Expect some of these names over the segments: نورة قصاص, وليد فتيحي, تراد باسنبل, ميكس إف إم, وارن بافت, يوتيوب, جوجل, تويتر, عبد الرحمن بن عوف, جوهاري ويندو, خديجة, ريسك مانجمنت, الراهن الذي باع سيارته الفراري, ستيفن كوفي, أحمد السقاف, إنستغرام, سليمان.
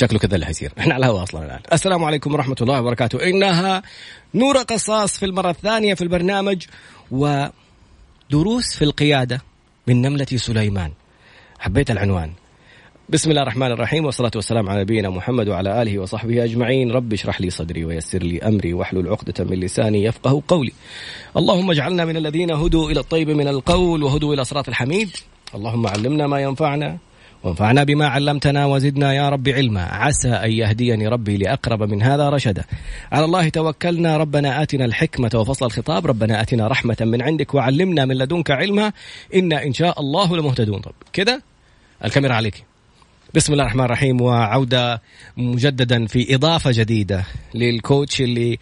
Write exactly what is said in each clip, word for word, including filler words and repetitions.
شكله كذا اللي هيصير. احنا على الهواء اصلا الان. السلام عليكم ورحمه الله وبركاته. انها نورة قصاص في المره الثانيه في البرنامج، ودروس في القياده من نمله سليمان. حبيت العنوان. بسم الله الرحمن الرحيم، والصلاة والسلام على نبينا محمد وعلى آله وصحبه أجمعين. رب اشرح لي صدري ويسر لي أمري واحلل عقدة من لساني يفقه قولي. اللهم اجعلنا من الذين هدوا إلى الطيب من القول وهدوا إلى صراط الحميد. اللهم علمنا ما ينفعنا وانفعنا بما علمتنا وزدنا يا رب علما، عسى أن يهديني ربي لأقرب من هذا رشدا. على الله توكلنا. ربنا آتنا الحكمة وفصل الخطاب. ربنا آتنا رحمة من عندك وعلمنا من لدنك علما، إنا إن شاء الله لمهتدون. طب كده الكاميرا عليك. بسم الله الرحمن الرحيم، وعودة مجددا في إضافة جديدة للكوتش اللي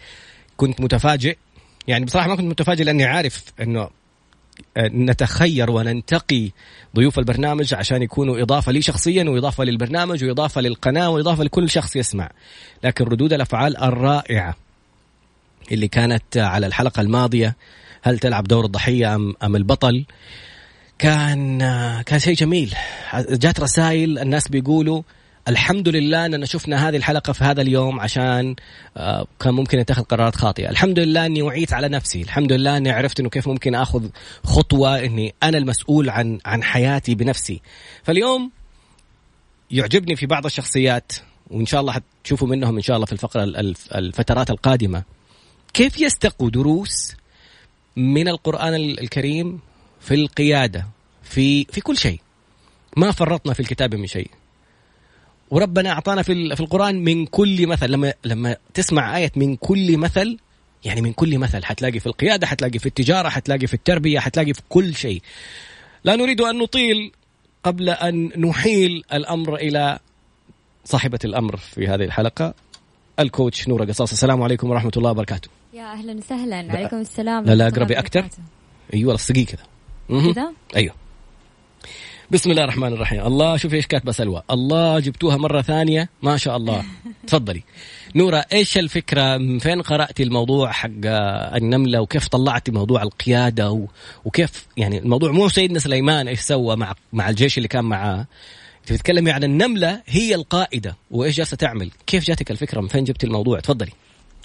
كنت متفاجئ. يعني بصراحة ما كنت متفاجئ لأني عارف أنه نتخير وننتقي ضيوف البرنامج عشان يكونوا إضافة لي شخصيا وإضافة للبرنامج وإضافة للقناة وإضافة لكل شخص يسمع. لكن ردود الأفعال الرائعة اللي كانت على الحلقة الماضية، هل تلعب دور الضحية أم, أم البطل، كان كان شيء جميل. جات رسائل الناس بيقولوا الحمد لله أننا شفنا هذه الحلقة في هذا اليوم عشان كان ممكن أتخذ قرارات خاطئة. الحمد لله أني وعيت على نفسي. الحمد لله أني عرفت أنه كيف ممكن أخذ خطوة أني أنا المسؤول عن عن حياتي بنفسي. فاليوم يعجبني في بعض الشخصيات، وإن شاء الله هتشوفوا منهم إن شاء الله في الفقرة الفترات القادمة، كيف يستقوا دروس من القرآن الكريم في القيادة، في في كل شيء. ما فرطنا في الكتاب من شيء، وربنا أعطانا في في القرآن من كل مثل. لما لما تسمع آية من كل مثل، يعني من كل مثل حتلاقي في القيادة، حتلاقي في التجارة، حتلاقي في التربية، حتلاقي في كل شيء. لا نريد أن نطيل قبل أن نحيل الأمر إلى صاحبة الأمر في هذه الحلقة، الكوتش نورة قصاص. السلام عليكم ورحمة الله وبركاته. يا أهلا وسهلا. عليكم السلام. لا لا أقربي أكتر. أيوة الصقي كذا كذا. أيوه. بسم الله الرحمن الرحيم. الله، شوفي إيش كاتبة سلوى. الله، جبتوها مرة ثانية ما شاء الله. تفضلي نورة، إيش الفكرة؟ من فين قرأتي الموضوع حق النملة، وكيف طلعتي موضوع القيادة، و... وكيف يعني الموضوع مو سيدنا سليمان إيش سوى مع مع الجيش اللي كان معاه. تتكلمي عن النملة هي القائدة وإيش جالسة تعمل. كيف جاتك الفكرة؟ من فين جبتي الموضوع؟ تفضلي.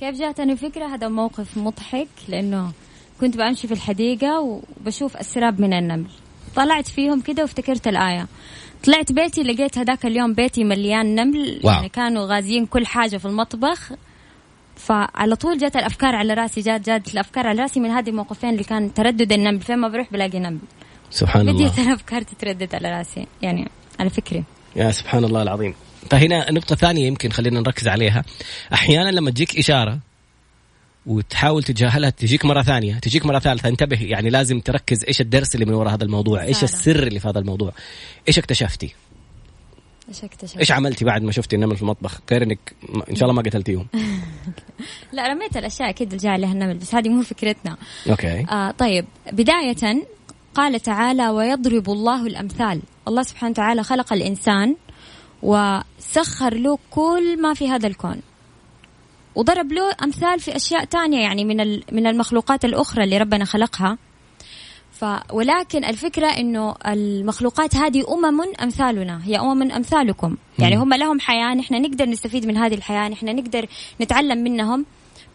كيف جاتني الفكرة؟ هذا موقف مضحك، لأنه كنت بأمشي في الحديقة وبشوف السراب من النمل، طلعت فيهم كده وافتكرت الآية. طلعت بيتي لقيت هداك اليوم بيتي مليان نمل، يعني كانوا غازيين كل حاجة في المطبخ. فعلى طول جات الأفكار على رأسي، جات جات الأفكار على رأسي من هذه الموقفين اللي كان تردد النمل، فين ما بروح بلاقي نمل. سبحان الله، بديت الأفكار تتردد على رأسي، يعني على فكري. يا سبحان الله العظيم. فهنا نقطة ثانية يمكن خلينا نركز عليها. أحيانا لما تجيك إشارة وتحاول تجاهلها، تجيك مرة ثانية، تجيك مرة ثالثة، انتبه. يعني لازم تركز إيش الدرس اللي من وراء هذا الموضوع، إيش السر اللي في هذا الموضوع، إيش اكتشفتي، إيش اكتشفتي، إيش عملتي بعد ما شفتي النمل في المطبخ، غير إنك إن شاء الله ما قتلتيهم. لا، رميت الأشياء أكيد الجاية عليها النمل، بس هذه مو فكرتنا. أوكي. آه طيب، بداية قال تعالى ويضرب الله الأمثال. الله سبحانه وتعالى خلق الإنسان وسخر له كل ما في هذا الكون، وضرب له أمثال في أشياء تانية، يعني من من المخلوقات الأخرى اللي ربنا خلقها. ف ولكن الفكرة إنه المخلوقات هذه أمم أمثالنا، هي أمم أمثالكم، يعني هم لهم حياة، نحن نقدر نستفيد من هذه الحياة، نحن نقدر نتعلم منهم.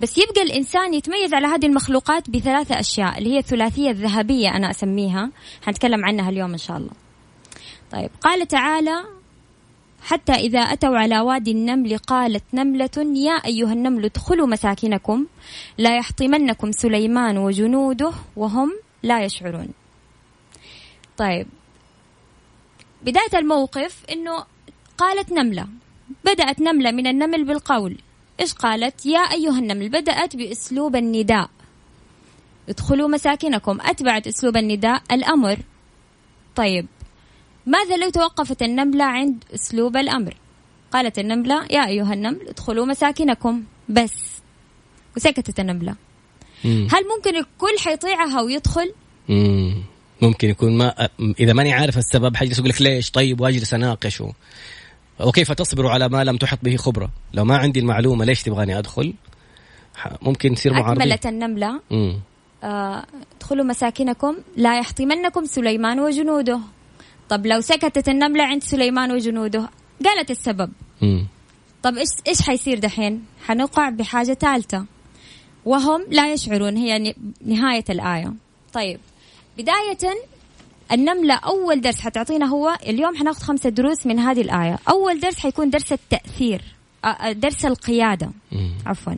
بس يبقى الإنسان يتميز على هذه المخلوقات بثلاثة أشياء، اللي هي الثلاثية الذهبية أنا أسميها، هنتكلم عنها اليوم إن شاء الله. طيب، قال تعالى حتى إذا أتوا على وادي النمل قالت نملة يا أيها النمل ادخلوا مساكنكم لا يحطمنكم سليمان وجنوده وهم لا يشعرون. طيب، بداية الموقف إنه قالت نملة، بدأت نملة من النمل بالقول. إيش قالت؟ يا أيها النمل. بدأت بأسلوب النداء، ادخلوا مساكنكم، أتبعت أسلوب النداء الأمر. طيب، ماذا لو توقفت النملة عند أسلوب الأمر؟ قالت النملة يا أيها النمل ادخلوا مساكنكم بس، وسكتت النملة. مم. هل ممكن الكل حيطيعها ويدخل؟ مم. ممكن يكون، ما إذا ماني عارف السبب حجلس أقولك ليش، طيب، وأجلس أناقشه. وكيف تصبر على ما لم تحط به خبرة؟ لو ما عندي المعلومة ليش تبغاني أدخل؟ ممكن تصير معارضة. أكملت النملة آه، ادخلوا مساكنكم لا يحطمنكم سليمان وجنوده. طب لو سكتت النملة عند سليمان وجنوده، قالت السبب. مم. طب إيش إيش حيصير دحين؟ حنقع بحاجة ثالثة وهم لا يشعرون، هي نهاية الآية. طيب بداية النملة أول درس حتعطينا هو اليوم، حناخد خمسة دروس من هذه الآية. أول درس حيكون درس التأثير، درس القيادة عفوا.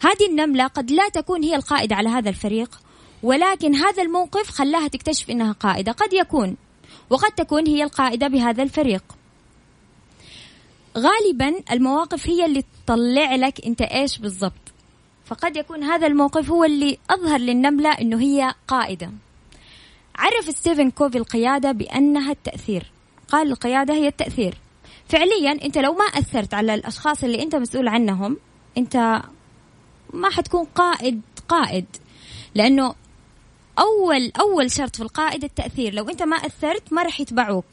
هذه النملة قد لا تكون هي القائدة على هذا الفريق، ولكن هذا الموقف خلاها تكتشف إنها قائدة. قد يكون وقد تكون هي القائدة بهذا الفريق. غالبا المواقف هي اللي تطلع لك أنت إيش بالضبط، فقد يكون هذا الموقف هو اللي أظهر للنملة إنه هي قائدة. عرف ستيفن كوفي القيادة بأنها التأثير، قال القيادة هي التأثير. فعليا أنت لو ما أثرت على الأشخاص اللي أنت مسؤول عنهم أنت ما حتكون قائد قائد، لأنه أول أول شرط في القائد التأثير. لو أنت ما أثرت ما رح يتبعوك.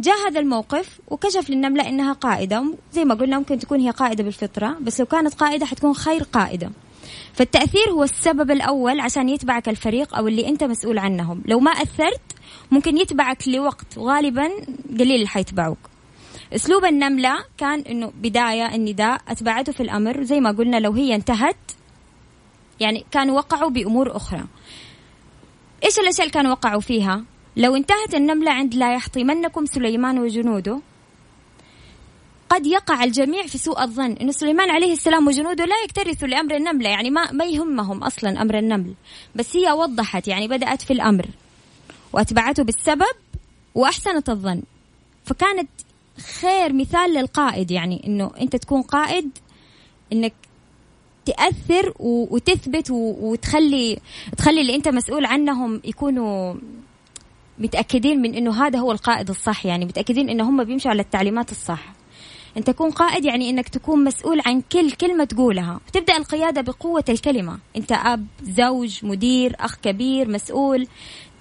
جاء هذا الموقف وكشف للنملة إنها قائدة، زي ما قلنا ممكن تكون هي قائدة بالفطرة، بس لو كانت قائدة حتكون خير قائدة. فالتأثير هو السبب الأول عشان يتبعك الفريق أو اللي أنت مسؤول عنهم. لو ما أثرت ممكن يتبعك لوقت، غالبا قليل اللي حيتبعوك. أسلوب النملة كان إنه بداية النداء أتبعته في الأمر، زي ما قلنا لو هي انتهت يعني كانوا وقعوا بأمور أخرى. إيش الأشياء اللي كانوا وقعوا فيها؟ لو انتهت النملة عند لا يحطمنكم سليمان وجنوده، قد يقع الجميع في سوء الظن إنه سليمان عليه السلام وجنوده لا يكترثوا لأمر النملة، يعني ما ما يهمهم أصلا أمر النمل. بس هي وضحت، يعني بدأت في الأمر وأتبعته بالسبب وأحسنت الظن، فكانت خير مثال للقائد. يعني إنه أنت تكون قائد إنك تأثر وتثبت وتخلي تخلي اللي أنت مسؤول عنهم يكونوا متأكدين من إنه هذا هو القائد الصح، يعني متأكدين إنه هم بيمشوا على التعليمات الصح. أن تكون قائد يعني أنك تكون مسؤول عن كل كلمة تقولها. تبدأ القيادة بقوة الكلمة، أنت أب، زوج، مدير، أخ كبير، مسؤول.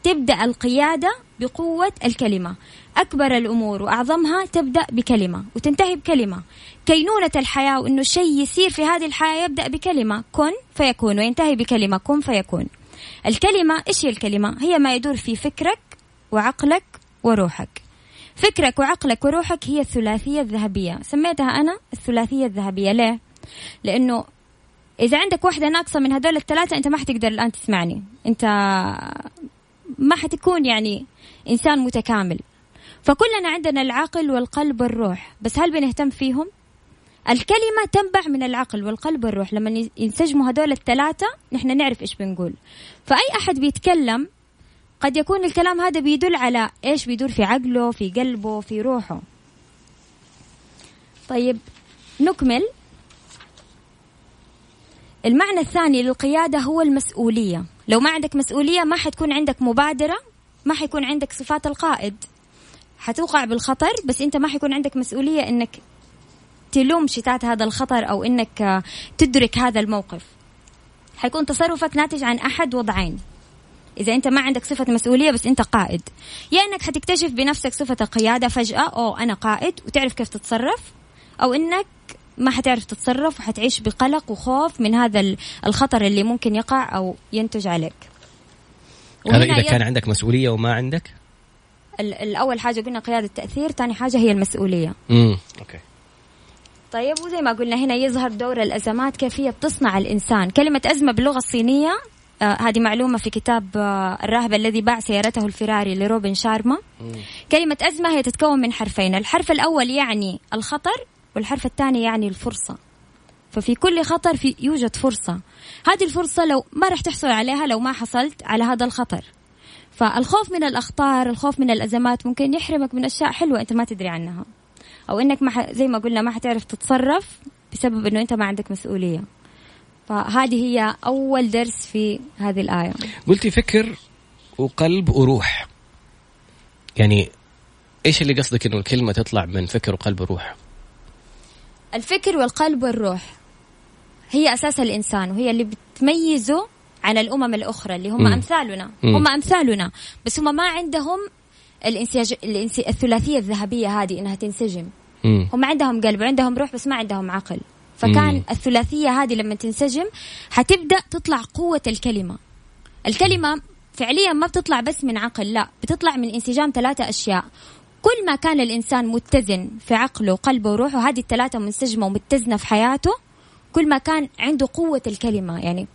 تبدأ القيادة بقوة الكلمة. أكبر الأمور وأعظمها تبدأ بكلمة وتنتهي بكلمة. كينونة الحياة وأنه شيء يصير في هذه الحياة يبدأ بكلمة، كن فيكون، وينتهي بكلمة كن فيكون. الكلمة إيش هي الكلمة؟ هي ما يدور في فكرك وعقلك وروحك. فكرك وعقلك وروحك هي الثلاثية الذهبية، سميتها أنا الثلاثية الذهبية. ليه؟ لأنه إذا عندك واحدة ناقصة من هذول الثلاثة أنت ما حتقدر الآن تسمعني، أنت ما حتكون يعني إنسان متكامل. فكلنا عندنا العقل والقلب والروح، بس هل بنهتم فيهم؟ الكلمة تنبع من العقل والقلب والروح، لما ينسجموا هذول الثلاثة نحن نعرف إيش بنقول. فأي أحد بيتكلم قد يكون الكلام هذا بيدل على إيش بيدور في عقله، في قلبه، في روحه. طيب نكمل. المعنى الثاني للقيادة هو المسؤولية. لو ما عندك مسؤولية ما حتكون عندك مبادرة، ما حيكون عندك صفات القائد، حتوقع بالخطر بس أنت ما حيكون عندك مسؤولية إنك تلوم شتات هذا الخطر أو إنك تدرك هذا الموقف. حيكون تصرفك ناتج عن أحد وضعين. إذا أنت ما عندك صفة مسؤولية بس أنت قائد، يا إنك حتكتشف بنفسك صفة القيادة فجأة، أو أنا قائد وتعرف كيف تتصرف، أو إنك ما حتعرف تتصرف وحتعيش بقلق وخوف من هذا الخطر اللي ممكن يقع أو ينتج عليك. هذا إذا كان عندك مسؤولية وما عندك. الأول حاجة قلنا قيادة التأثير، تاني حاجة هي المسؤولية. أمم أوكي. طيب وزي ما قلنا هنا يظهر دور الأزمات، كيف هي بتصنع الإنسان. كلمة أزمة باللغة الصينية آه هذه معلومة في كتاب آه الراهب الذي باع سيارته الفراري لروبن شارما. مم. كلمة أزمة هي تتكون من حرفين، الحرف الأول يعني الخطر والحرف الثاني يعني الفرصة. ففي كل خطر في يوجد فرصة، هذه الفرصة لو ما رح تحصل عليها لو ما حصلت على هذا الخطر. فالخوف من الأخطار، الخوف من الأزمات ممكن يحرمك من أشياء حلوة أنت ما تدري عنها، أو إنك ما ح... زي ما قلنا ما حتعرف تتصرف بسبب إنه أنت ما عندك مسؤولية. فهذه هي أول درس في هذه الآية. قلتي فكر وقلب وروح، يعني إيش اللي قصدك إنه الكلمة تطلع من فكر وقلب وروح؟ الفكر والقلب والروح هي أساس الإنسان، وهي اللي بتميزه عن الأمم الأخرى اللي هم م. أمثالنا م. هم أمثالنا، بس هم ما عندهم الانسياج... الانسي... الثلاثية الذهبية هذه إنها تنسجم. م. هم عندهم قلب وعندهم روح بس ما عندهم عقل. فكان مم. الثلاثية هذه لما تنسجم حتبدأ تطلع قوة الكلمة. الكلمة فعليا ما بتطلع بس من عقل، لا بتطلع من انسجام ثلاثة أشياء، كل ما كان الإنسان متزن في عقله وقلبه وروحه، هذه الثلاثة منسجمة ومتزنة في حياته، كل ما كان عنده قوة الكلمة. يعني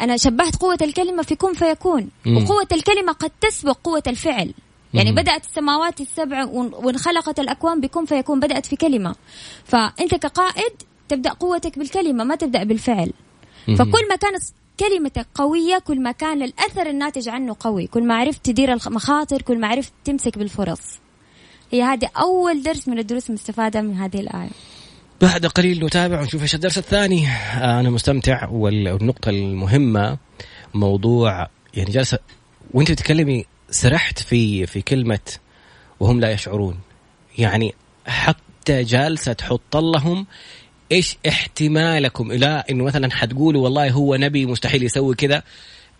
أنا شبهت قوة الكلمة في كن فيكون، وقوة الكلمة قد تسبق قوة الفعل. يعني بدأت السماوات السبع وانخلقت الأكوان بكن فيكون، بدأت في كلمة. فأنت كقائد تبدأ قوتك بالكلمة، ما تبدأ بالفعل. فكل ما كانت كلمتك قوية، كل ما كان الأثر الناتج عنه قوي، كل ما عرفت تدير المخاطر، كل ما عرفت تمسك بالفرص. هي هذه أول درس من الدروس المستفادة من هذه الآية. بعد قليل نتابع ونشوف ايش الدرس الثاني. أنا مستمتع، والنقطة المهمة موضوع يعني جالسة وانت بتتكلمي سرحت في في كلمة وهم لا يشعرون. يعني حتى جالسة تحط لهم ايش احتمالكم الى انه مثلا حتقولوا والله هو نبي مستحيل يسوي كذا.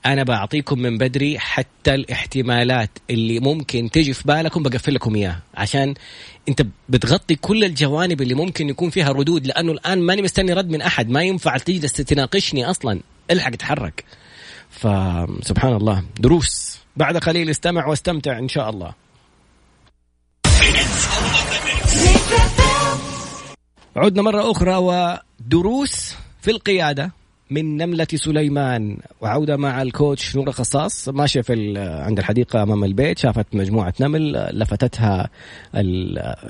انا بعطيكم من بدري حتى الاحتمالات اللي ممكن تجي في بالكم بقفل لكم اياها، عشان انت بتغطي كل الجوانب اللي ممكن يكون فيها ردود. لانه الان ماني مستني رد من احد، ما ينفع تجلس تناقشني اصلا، الحق تحرك. فسبحان الله، دروس. بعد قليل استمع واستمتع ان شاء الله. عدنا مرة أخرى ودروس في القيادة من نملة سليمان، وعودة مع الكوتش نورة قصاص. ماشية في عند الحديقة أمام البيت، شافت مجموعة نمل لفتتها،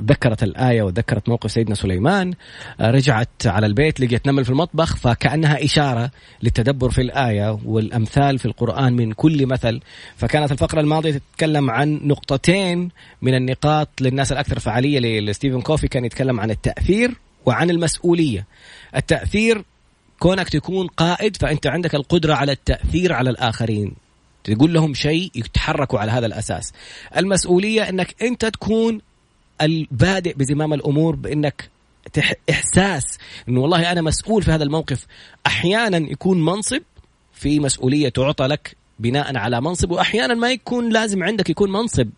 ذكرت الآية وذكرت موقف سيدنا سليمان. رجعت على البيت لقيت نمل في المطبخ، فكأنها إشارة للتدبر في الآية والأمثال في القرآن من كل مثل. فكانت الفقرة الماضية تتكلم عن نقطتين من النقاط للناس الأكثر فعالية لستيفن كوفي. كان يتكلم عن التأثير وعن المسؤولية. التأثير، كونك تكون قائد فأنت عندك القدرة على التأثير على الآخرين، تقول لهم شيء يتحركوا على هذا الأساس. المسؤولية أنك أنت تكون البادئ بزمام الأمور، بأنك تح... إحساس أنه والله أنا مسؤول في هذا الموقف. أحيانا يكون منصب في مسؤولية تعطى لك بناء على منصب، وأحيانا ما يكون لازم عندك يكون منصب.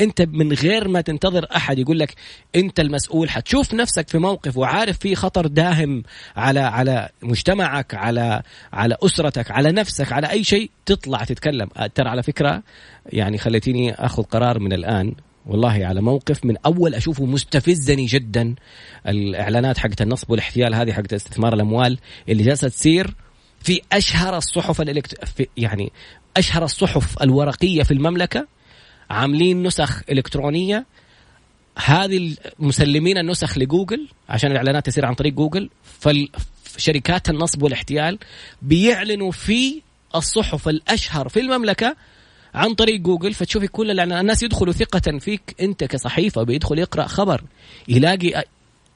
أنت من غير ما تنتظر أحد يقول لك أنت المسؤول، حتشوف نفسك في موقف وعارف فيه خطر داهم على على مجتمعك، على على أسرتك، على نفسك، على أي شيء، تطلع تتكلم. ترى على فكرة يعني خلتيني أخذ قرار من الآن والله على موقف من أول أشوفه مستفزني جدا. الإعلانات حقت النصب والاحتيال هذه، حقت استثمار الأموال اللي جالسة تصير في أشهر الصحف الإلكت... في يعني أشهر الصحف الورقية في المملكة. عاملين نسخ إلكترونية، هذه مسلمين النسخ لجوجل عشان الإعلانات تصير عن طريق جوجل. فشركات النصب والاحتيال بيعلنوا في الصحف الأشهر في المملكة عن طريق جوجل. فتشوفي كل الإعلانات، الناس يدخلوا ثقة فيك أنت كصحيفة، بيدخل يقرأ خبر يلاقي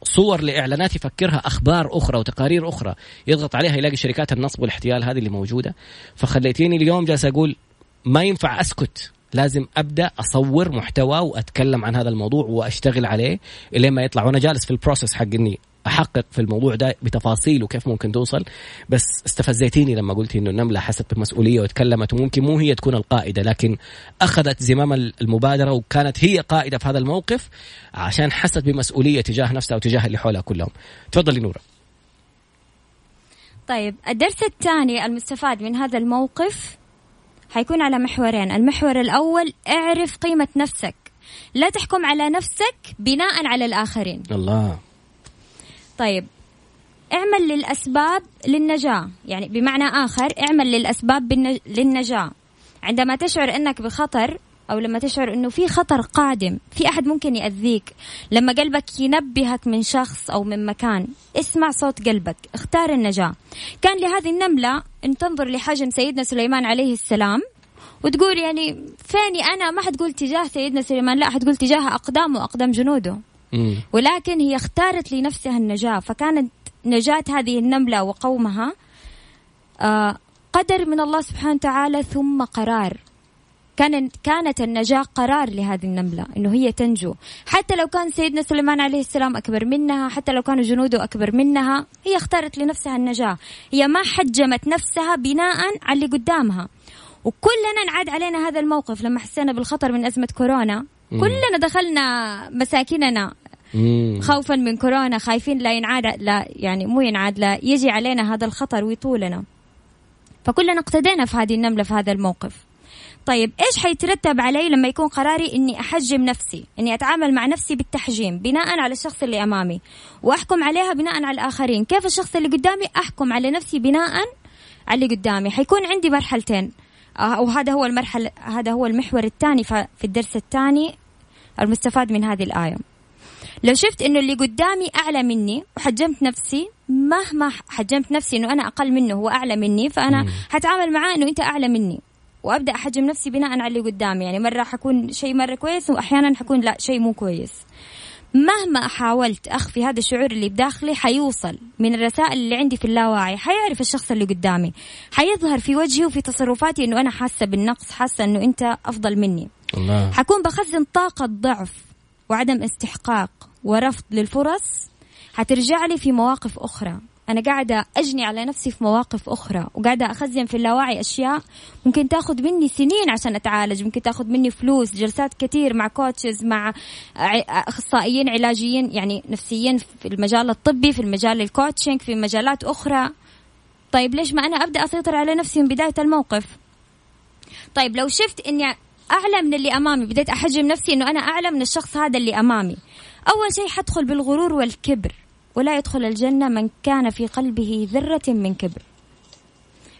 صور لإعلانات يفكرها أخبار أخرى وتقارير أخرى، يضغط عليها يلاقي شركات النصب والاحتيال هذه اللي موجودة. فخليتيني اليوم جالس أقول ما ينفع أسكت، لازم أبدأ أصور محتوى وأتكلم عن هذا الموضوع وأشتغل عليه إلي ما يطلع. وأنا جالس في البروسس حق إني أحقق في الموضوع ده بتفاصيل وكيف ممكن توصل. بس استفزيتيني لما قلت إنه النملة حست بمسؤولية وتكلمت، وممكن مو هي تكون القائدة لكن أخذت زمام المبادرة وكانت هي قائدة في هذا الموقف عشان حست بمسؤولية تجاه نفسها وتجاه اللي حولها كلهم. تفضلي نورة. طيب، الدرس الثاني المستفاد من هذا الموقف حيكون على محورين. المحور الأول، اعرف قيمة نفسك، لا تحكم على نفسك بناء على الآخرين. الله. طيب، اعمل للأسباب للنجاة. يعني بمعنى آخر، اعمل للأسباب بالنج... للنجاة. عندما تشعر أنك بخطر، أو لما تشعر أنه في خطر قادم، في أحد ممكن يأذيك، لما قلبك ينبهك من شخص أو من مكان، اسمع صوت قلبك، اختار النجاة. كان لهذه النملة أن تنظر لحجم سيدنا سليمان عليه السلام وتقول يعني فاني أنا، ما حتقول تجاه سيدنا سليمان، لا، حتقول تجاه أقدامه وأقدام جنوده. ولكن هي اختارت لنفسها النجاة. فكانت نجاة هذه النملة وقومها آه قدر من الله سبحانه وتعالى ثم قرار. كانت كانت النجاة قرار لهذه النملة إنه هي تنجو، حتى لو كان سيدنا سليمان عليه السلام أكبر منها، حتى لو كانوا جنوده أكبر منها، هي اختارت لنفسها النجاة. هي ما حجمت نفسها بناء على اللي قدامها. وكلنا نعاد علينا هذا الموقف لما حسينا بالخطر من أزمة كورونا. كلنا دخلنا مساكننا خوفا من كورونا، خايفين لا ينعاد، لا يعني مو ينعاد، لا يجي علينا هذا الخطر ويطولنا. فكلنا اقتدينا في هذه النملة في هذا الموقف. طيب إيش حيترتب علي لما يكون قراري إني أحجم نفسي، إني أتعامل مع نفسي بالتحجيم بناء على الشخص اللي أمامي وأحكم عليها بناء على الآخرين؟ كيف الشخص اللي قدامي أحكم على نفسي بناء على اللي قدامي؟ حيكون عندي مرحلتين، وهذا هو المرحلة، هذا هو المحور الثاني في الدرس الثاني المستفاد من هذه الآية. لو شفت إنه اللي قدامي أعلى مني وحجمت نفسي، مهما حجمت نفسي إنه أنا أقل منه هو أعلى مني، فأنا هتعامل معاه إنه أنت أعلى مني وأبدأ أحجم نفسي بناء على اللي قدامي. يعني مرة حكون شيء مرة كويس وأحيانا حكون لا شيء مو كويس. مهما حاولت أخفي هذا الشعور اللي بداخلي حيوصل من الرسائل اللي عندي في اللاوعي، حيعرف الشخص اللي قدامي، حيظهر في وجهي وفي تصرفاتي إنه أنا حاسة بالنقص، حاسة إنه أنت أفضل مني. الله. حكون بخزن طاقة ضعف وعدم استحقاق ورفض للفرص، حترجع لي في مواقف أخرى. أنا قاعدة أجني على نفسي في مواقف أخرى، وقاعدة أخزن في اللاوعي أشياء ممكن تأخذ مني سنين عشان أتعالج، ممكن تأخذ مني فلوس، جلسات كتير مع كوتشز، مع أخصائيين علاجيين يعني نفسيين في المجال الطبي، في المجال الكوتشنج، في مجالات أخرى. طيب ليش ما أنا أبدأ أسيطر على نفسي من بداية الموقف؟ طيب لو شفت إني أعلى من اللي أمامي، بديت أحجم نفسي إنه أنا أعلى من الشخص هذا اللي أمامي، أول شيء حدخل بالغرور والكبر، ولا يدخل الجنة من كان في قلبه ذرة من كبر.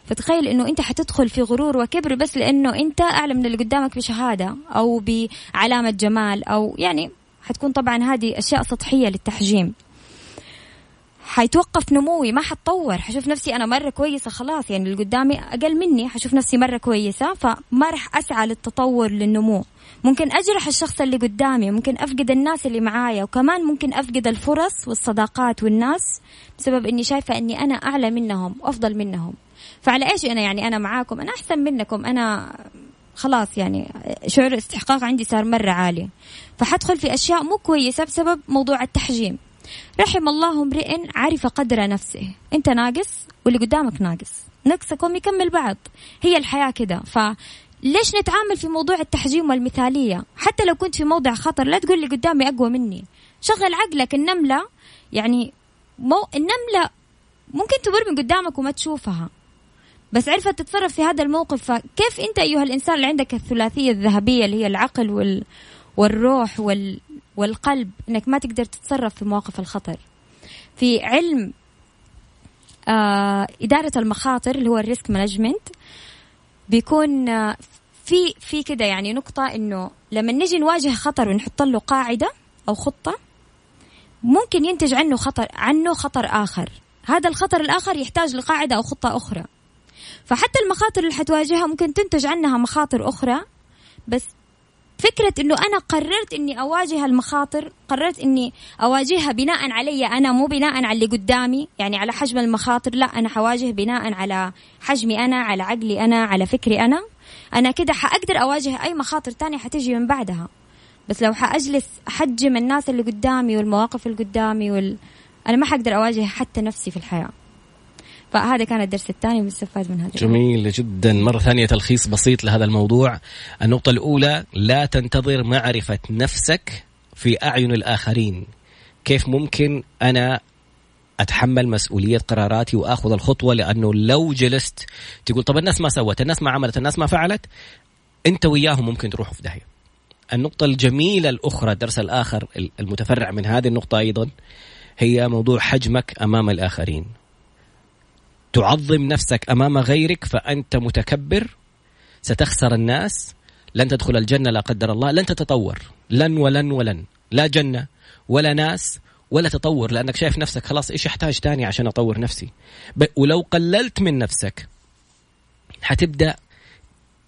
فتخيل إنه أنت حتدخل في غرور وكبر بس لأنه أنت أعلى من اللي قدامك بشهادة أو بعلامة جمال، أو يعني حتكون طبعا هذه أشياء سطحية للتحجيم. حيتوقف نموي، ما حتطور، حشوف نفسي أنا مرة كويسة خلاص، يعني اللي قدامي أقل مني حشوف نفسي مرة كويسة، فما رح أسعى للتطور للنمو. ممكن أجرح الشخص اللي قدامي، ممكن أفقد الناس اللي معايا، وكمان ممكن أفقد الفرص والصداقات والناس بسبب أني شايفة أني أنا أعلى منهم وأفضل منهم. فعلى إيش أنا يعني أنا معاكم، أنا أحسن منكم، أنا خلاص يعني شعور الاستحقاق عندي صار مرة عالي، فحدخل في أشياء مو كويسة بسبب موضوع التحجيم. رحم الله امرئ عرف قدر نفسه. أنت ناقص واللي قدامك ناقص، نقصكم يكمل بعض، هي الحياة كده. ف ليش نتعامل في موضوع التحجيم والمثالية؟ حتى لو كنت في موضع خطر لا تقول لي قدامي أقوى مني، شغل عقلك. النملة يعني مو النملة ممكن تمر من قدامك وما تشوفها، بس عرفت تتصرف في هذا الموقف. فكيف أنت أيها الإنسان اللي عندك الثلاثية الذهبية اللي هي العقل وال... والروح وال... والقلب، أنك ما تقدر تتصرف في مواقف الخطر؟ في علم آه إدارة المخاطر اللي هو الريسك مانجمنت بيكون في في كده يعني نقطة إنه لما نجي نواجه خطر ونحط له قاعدة أو خطة، ممكن ينتج عنه خطر عنه خطر آخر، هذا الخطر الآخر يحتاج لقاعدة أو خطة أخرى. فحتى المخاطر اللي حتواجهها ممكن تنتج عنها مخاطر أخرى، بس فكرة إنه أنا قررت إني أواجه المخاطر، قررت إني أواجهها بناء علي أنا، مو بناء على اللي قدامي، يعني على حجم المخاطر، لا أنا حواجه بناء على حجمي أنا، على عقلي أنا، على فكري أنا. أنا كده حأقدر أواجه أي مخاطر تانية حتجي من بعدها. بس لو حأجلس أحجم الناس اللي قدامي والمواقف اللي قدامي وال... أنا ما حقدر أواجه حتى نفسي في الحياة. فهذا كان الدرس الثاني مستفاد من هذا. جميل جدا. مرة ثانية تلخيص بسيط لهذا الموضوع. النقطة الأولى، لا تنتظر معرفة نفسك في أعين الآخرين. كيف ممكن أنا أتحمل مسؤولية قراراتي وأخذ الخطوة؟ لأنه لو جلست تقول طب الناس ما سوت، الناس ما عملت، الناس ما فعلت، أنت وياهم ممكن تروحوا في داهية. النقطة الجميلة الأخرى، الدرس الآخر المتفرع من هذه النقطة أيضا، هي موضوع حجمك أمام الآخرين. تعظم نفسك أمام غيرك فأنت متكبر، ستخسر الناس، لن تدخل الجنة لا قدر الله، لن تتطور، لن ولن ولن، لا جنة ولا ناس ولا تطور، لأنك شايف نفسك خلاص إيش أحتاج تاني عشان أطور نفسي. ولو قللت من نفسك حتبدأ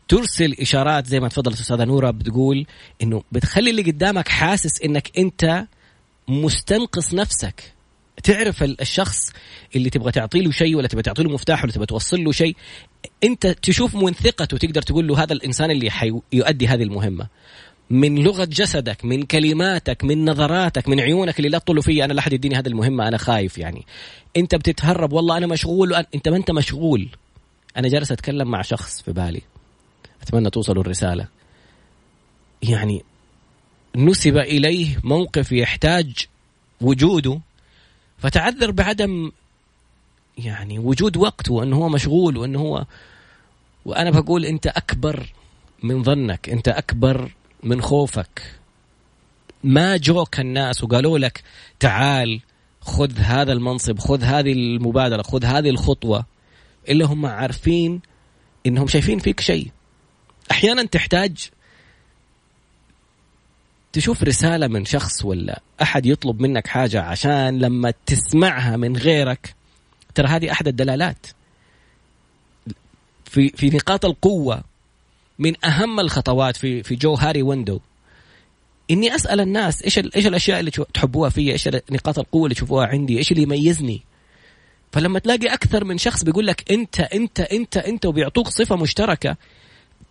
ترسل إشارات زي ما تفضلت أستاذة نورة بتقول، إنه بتخلي اللي قدامك حاسس إنك أنت مستنقص نفسك. تعرف الشخص اللي تبغى تعطي له شيء، ولا تبغى تعطي له مفتاح، ولا تبغى توصل له شيء، انت تشوف من ثقته تقدر تقول له هذا الانسان اللي حيؤدي هذه المهمه. من لغه جسدك، من كلماتك، من نظراتك، من عيونك اللي لا تطلوا فيه انا لا احد يديني هذه المهمه، انا خايف. يعني انت بتتهرب، والله انا مشغول. انت ما انت مشغول، انا جالس اتكلم مع شخص في بالي، اتمنى توصلوا الرساله. يعني نسب اليه موقف يحتاج وجوده، فتعذر بعدم يعني وجود وقته، وأنه هو مشغول، وأنه هو، وأنا بقول أنت أكبر من ظنك، أنت أكبر من خوفك. ما جوك الناس وقالوا لك تعال خذ هذا المنصب، خذ هذه المبادرة، خذ هذه الخطوة، إلا هم عارفين إنهم شايفين فيك شيء. أحيانا تحتاج تشوف رسالة من شخص ولا أحد يطلب منك حاجة، عشان لما تسمعها من غيرك ترى هذه أحد الدلالات. في في نقاط القوة من أهم الخطوات في في جوهاري ويندو إني أسأل الناس إيش إيش الأشياء اللي تحبوها فيها، إيش نقاط القوة اللي تشوفوها عندي، إيش اللي يميزني. فلما تلاقي أكثر من شخص بيقول لك أنت أنت أنت أنت وبيعطوك صفة مشتركة،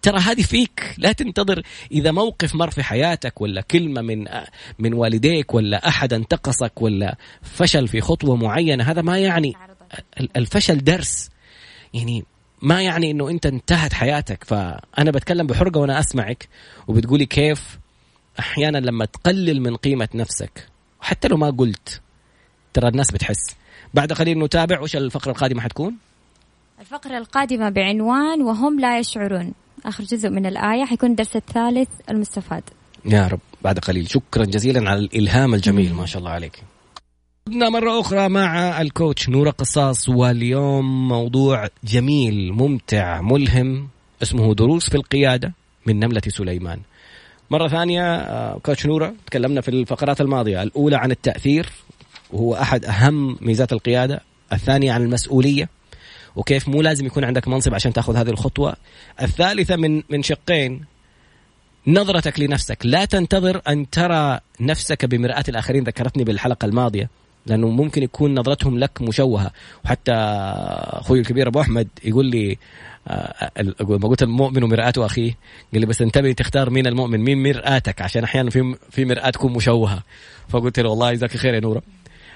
ترى هذه فيك. لا تنتظر إذا موقف مر في حياتك ولا كلمة من من والديك ولا أحد انتقصك ولا فشل في خطوة معينة، هذا ما يعني الفشل درس، يعني ما يعني إنه أنت انتهت حياتك. فأنا بتكلم بحرقة وأنا أسمعك وبتقولي كيف أحيانا لما تقلل من قيمة نفسك حتى لو ما قلت ترى الناس بتحس. بعد قليل نتابع وش الفقرة القادمة حتكون. الفقرة القادمة بعنوان وهم لا يشعرون، آخر جزء من الآية، حيكون الدرس الثالث المستفاد يا رب بعد قليل. شكرا جزيلا على الإلهام الجميل، ما شاء الله عليك. عدنا مرة أخرى مع الكوتش نورة قصاص، واليوم موضوع جميل ممتع ملهم اسمه دروس في القيادة من نملة سليمان. مرة ثانية كوتش نورة، تكلمنا في الفقرات الماضية، الأولى عن التأثير وهو أحد أهم ميزات القيادة، الثانية عن المسؤولية وكيف مو لازم يكون عندك منصب عشان تأخذ هذه الخطوة، الثالثة من من شقين نظرتك لنفسك، لا تنتظر أن ترى نفسك بمرآة الآخرين. ذكرتني بالحلقة الماضية لأنه ممكن يكون نظرتهم لك مشوهة، وحتى أخوي الكبير أبو أحمد يقول لي ما قلت المؤمن ومرآته أخيه، قال لي بس انتبه تختار مين المؤمن مين مرآتك، عشان أحيانا في في مرآة تكون مشوهة. فقلت له والله جزاك خير يا نورة.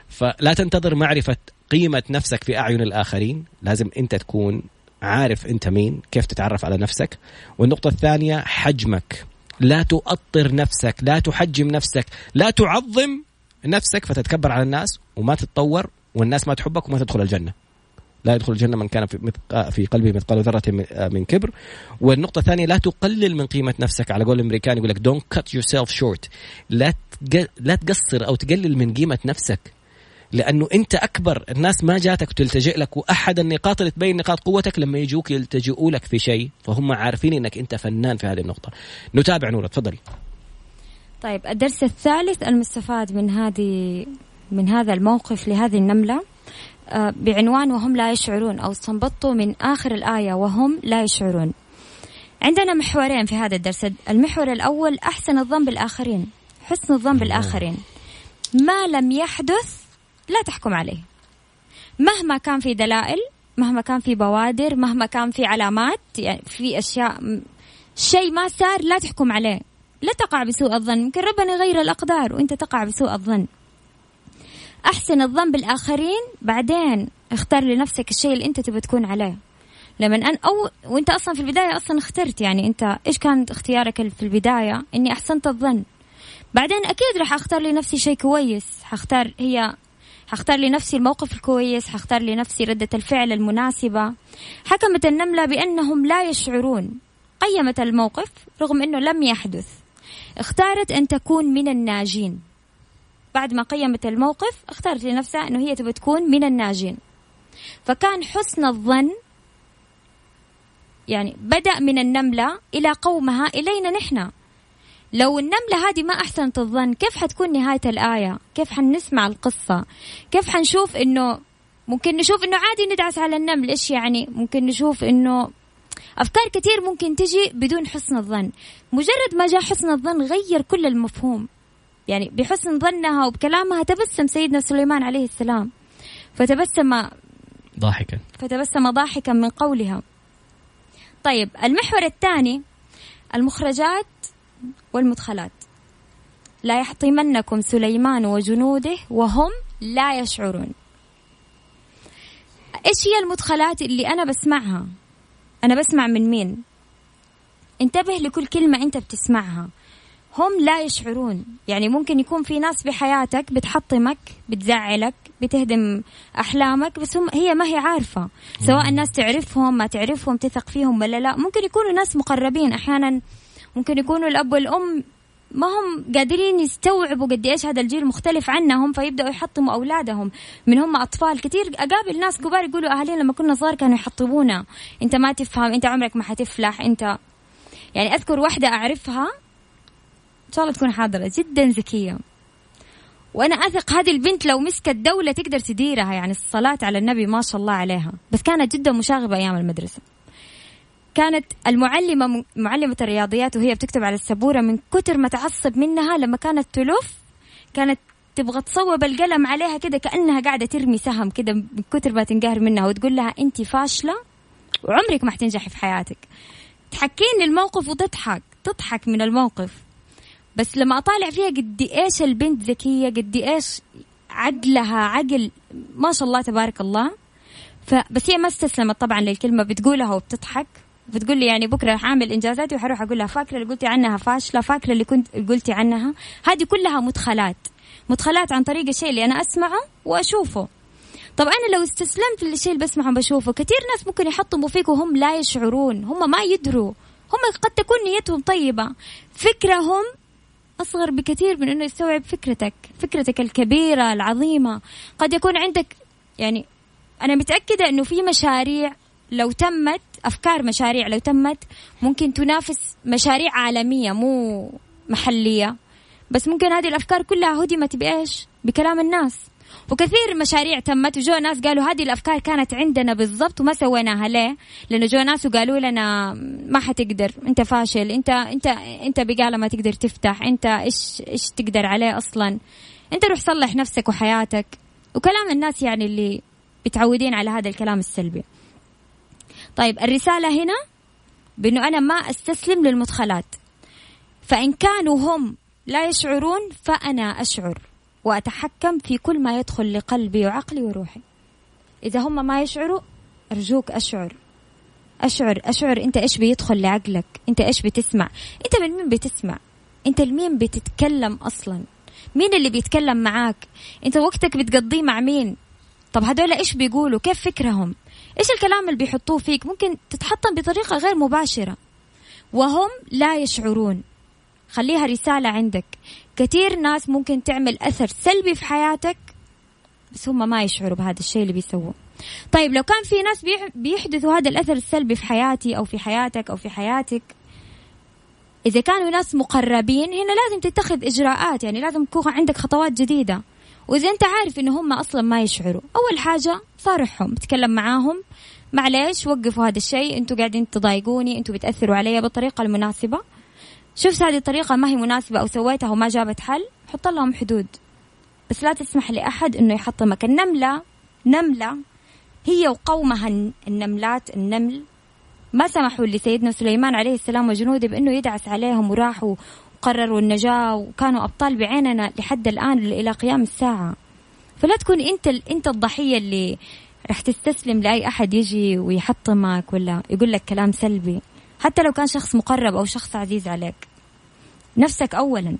فلا تنتظر معرفة قيمة نفسك في أعين الآخرين، لازم أنت تكون عارف أنت مين، كيف تتعرف على نفسك. والنقطة الثانية حجمك، لا تؤطر نفسك، لا تحجم نفسك، لا تعظم نفسك فتتكبر على الناس وما تتطور والناس ما تحبك وما تدخل الجنة. لا يدخل الجنة من كان في قلبه مثقال ذرة من كبر. والنقطة الثانية لا تقلل من قيمة نفسك، على قول الأمريكان يقول لك don't cut yourself short، لا لا تقصر أو تقلل من قيمة نفسك، لأنه أنت أكبر. الناس ما جاتك تلتجئ لك، وأحد النقاط اللي تبين نقاط قوتك لما يجوك يلتجئوا لك في شيء، فهم عارفين أنك أنت فنان في هذه النقطة. نتابع نورة، تفضلي. طيب الدرس الثالث المستفاد من هذه من هذا الموقف لهذه النملة بعنوان وهم لا يشعرون، أو استنبطوا من آخر الآية وهم لا يشعرون. عندنا محورين في هذا الدرس. المحور الأول أحسن الظن بالآخرين، حسن الظن بالآخرين، ما لم يحدث لا تحكم عليه، مهما كان في دلائل، مهما كان في بوادر، مهما كان في علامات، يعني في أشياء شيء ما صار لا تحكم عليه، لا تقع بسوء الظن، يمكن ربنا يغير الأقدار وإنت تقع بسوء الظن. أحسن الظن بالآخرين، بعدين اختار لنفسك الشيء اللي أنت تبي تكون عليه. لما أنا أو وإنت أصلا في البداية أصلا اخترت، يعني أنت إيش كان اختيارك في البداية؟ إني أحسنت الظن، بعدين أكيد راح أختار لنفسي شيء كويس، هختار هي هختار لنفسي الموقف الكويس، هختار لنفسي ردة الفعل المناسبة. حكمت النملة بأنهم لا يشعرون، قيمت الموقف رغم أنه لم يحدث، اختارت أن تكون من الناجين. بعد ما قيمت الموقف اختارت لنفسها أنه هي تبي تكون من الناجين. فكان حسن الظن يعني بدأ من النملة إلى قومها إلينا نحن. لو النملة هذه ما أحسنت الظن، كيف حتكون نهاية الآية؟ كيف حنسمع القصة؟ كيف حنشوف إنه ممكن نشوف إنه عادي ندعس على النمل؟ إيش يعني ممكن نشوف إنه أفكار كتير ممكن تجي بدون حسن الظن. مجرد ما جاء حسن الظن غير كل المفهوم، يعني بحسن ظنها وبكلامها تبسم سيدنا سليمان عليه السلام، فتبسم ضاحكا فتبسم ضاحكا من قولها. طيب المحور الثاني المخرجات والمدخلات، لا يحطمنكم سليمان وجنوده وهم لا يشعرون. إيش هي المدخلات اللي أنا بسمعها؟ أنا بسمع من مين؟ انتبه لكل كلمة أنت بتسمعها. هم لا يشعرون، يعني ممكن يكون في ناس بحياتك بتحطمك، بتزعلك، بتهدم أحلامك، بس هم هي ما هي عارفة، سواء الناس تعرفهم ما تعرفهم تثق فيهم ولا لا. ممكن يكونوا ناس مقربين، أحيانا ممكن يكونوا الأب والأم ما هم قادرين يستوعبوا قد إيش هذا الجيل مختلف عنهم، فيبدأوا يحطموا أولادهم من هم أطفال. كتير أقابل ناس كبار يقولوا أهالينا لما كنا صغار كانوا يحطمونا، أنت ما تفهم، أنت عمرك ما حتفلح، أنت يعني. أذكر واحدة أعرفها إن شاء الله تكون حاضرة، جدا ذكية، وأنا أثق هذه البنت لو مسكت دولة تقدر تديرها، يعني الصلاة على النبي ما شاء الله عليها. بس كانت جدا مشاغبة أيام المدرسة، كانت المعلمة معلمة الرياضيات وهي بتكتب على السبورة من كتر ما تعصب منها لما كانت تلف، كانت تبغى تصوب القلم عليها كده كأنها قاعدة ترمي سهم كده من كتر ما تنقهر منها، وتقول لها أنت فاشلة وعمرك ما حتنجحي في حياتك. تحكين الموقف وتضحك، تضحك من الموقف. بس لما أطالع فيها قد إيش البنت ذكية، قد إيش عدلها عقل ما شاء الله تبارك الله. فبس هي ما استسلمت طبعا للكلمة، بتقولها وبتضحك، بتقول لي يعني بكرة حعمل إنجازاتي وحروح أقول لها فاكرة اللي قلتي عنها فاشلة، فاكرة اللي كنت قلتي عنها. هذه كلها مدخلات، مدخلات عن طريق الشيء اللي أنا أسمعه وأشوفه. طب أنا لو استسلمت للشيء اللي بسمعه وبشوفه، كتير ناس ممكن يحطموا فيك وهم لا يشعرون، هم ما يدروا، هم قد تكون نيتهم طيبة، فكرهم أصغر بكثير من أنه يستوعب فكرتك، فكرتك الكبيرة العظيمة. قد يكون عندك، يعني أنا متأكدة أنه في مشاريع لو تمت، أفكار مشاريع لو تمت ممكن تنافس مشاريع عالمية مو محلية، بس ممكن هذه الأفكار كلها هدمت بإيش؟ بكلام الناس. وكثير مشاريع تمت وجوا ناس قالوا هذه الأفكار كانت عندنا بالضبط وما سويناها. ليه؟ لأنه جوا ناس وقالوا لنا ما حتقدر، أنت فاشل، أنت أنت أنت بقالة ما تقدر تفتح، أنت إيش إيش تقدر عليه أصلا، أنت روح صلح نفسك وحياتك، وكلام الناس يعني اللي بتعودين على هذا الكلام السلبي. طيب الرسالة هنا بأنه أنا ما أستسلم للمدخلات، فإن كانوا هم لا يشعرون فأنا أشعر وأتحكم في كل ما يدخل لقلبي وعقلي وروحي. إذا هم ما يشعروا أرجوك أشعر أشعر أشعر أنت إيش بيدخل لعقلك، أنت إيش بتسمع، أنت من مين بتسمع، أنت لمين بتتكلم أصلا، مين اللي بيتكلم معاك، أنت وقتك بتقضيه مع مين. طب هدول إيش بيقولوا، كيف فكرهم، إيش الكلام اللي بيحطوه فيك. ممكن تتحطم بطريقة غير مباشرة وهم لا يشعرون. خليها رسالة عندك، كثير ناس ممكن تعمل أثر سلبي في حياتك بس هم ما يشعروا بهذا الشيء اللي بيسووه. طيب لو كان في ناس بيحدثوا هذا الأثر السلبي في حياتي أو في حياتك أو في حياتك، إذا كانوا ناس مقربين هنا لازم تتخذ إجراءات، يعني لازم تكون عندك خطوات جديدة. وإذا أنت عارف إن هم أصلا ما يشعروا، أول حاجة صارحهم، تكلم معاهم، معليش وقفوا هذا الشيء، أنتوا قاعدين تضايقوني، أنتوا بتأثروا علي بالطريقة المناسبة، شفت هذه الطريقة ما هي مناسبة أو سويتها وما جابت حل، حط لهم حدود، بس لا تسمح لأحد إنه يحطمك. النملة نملة هي وقومها، النملات النمل ما سمحوا لسيدنا سليمان عليه السلام وجنوده بأنه يدعس عليهم، وراحوا وقرروا النجاة وكانوا أبطال بعيننا لحد الآن إلى قيام الساعة. فلا تكون أنت أنت الضحية اللي رح تستسلم لأي أحد يجي ويحطمك ولا يقول لك كلام سلبي، حتى لو كان شخص مقرب أو شخص عزيز عليك. نفسك أولا.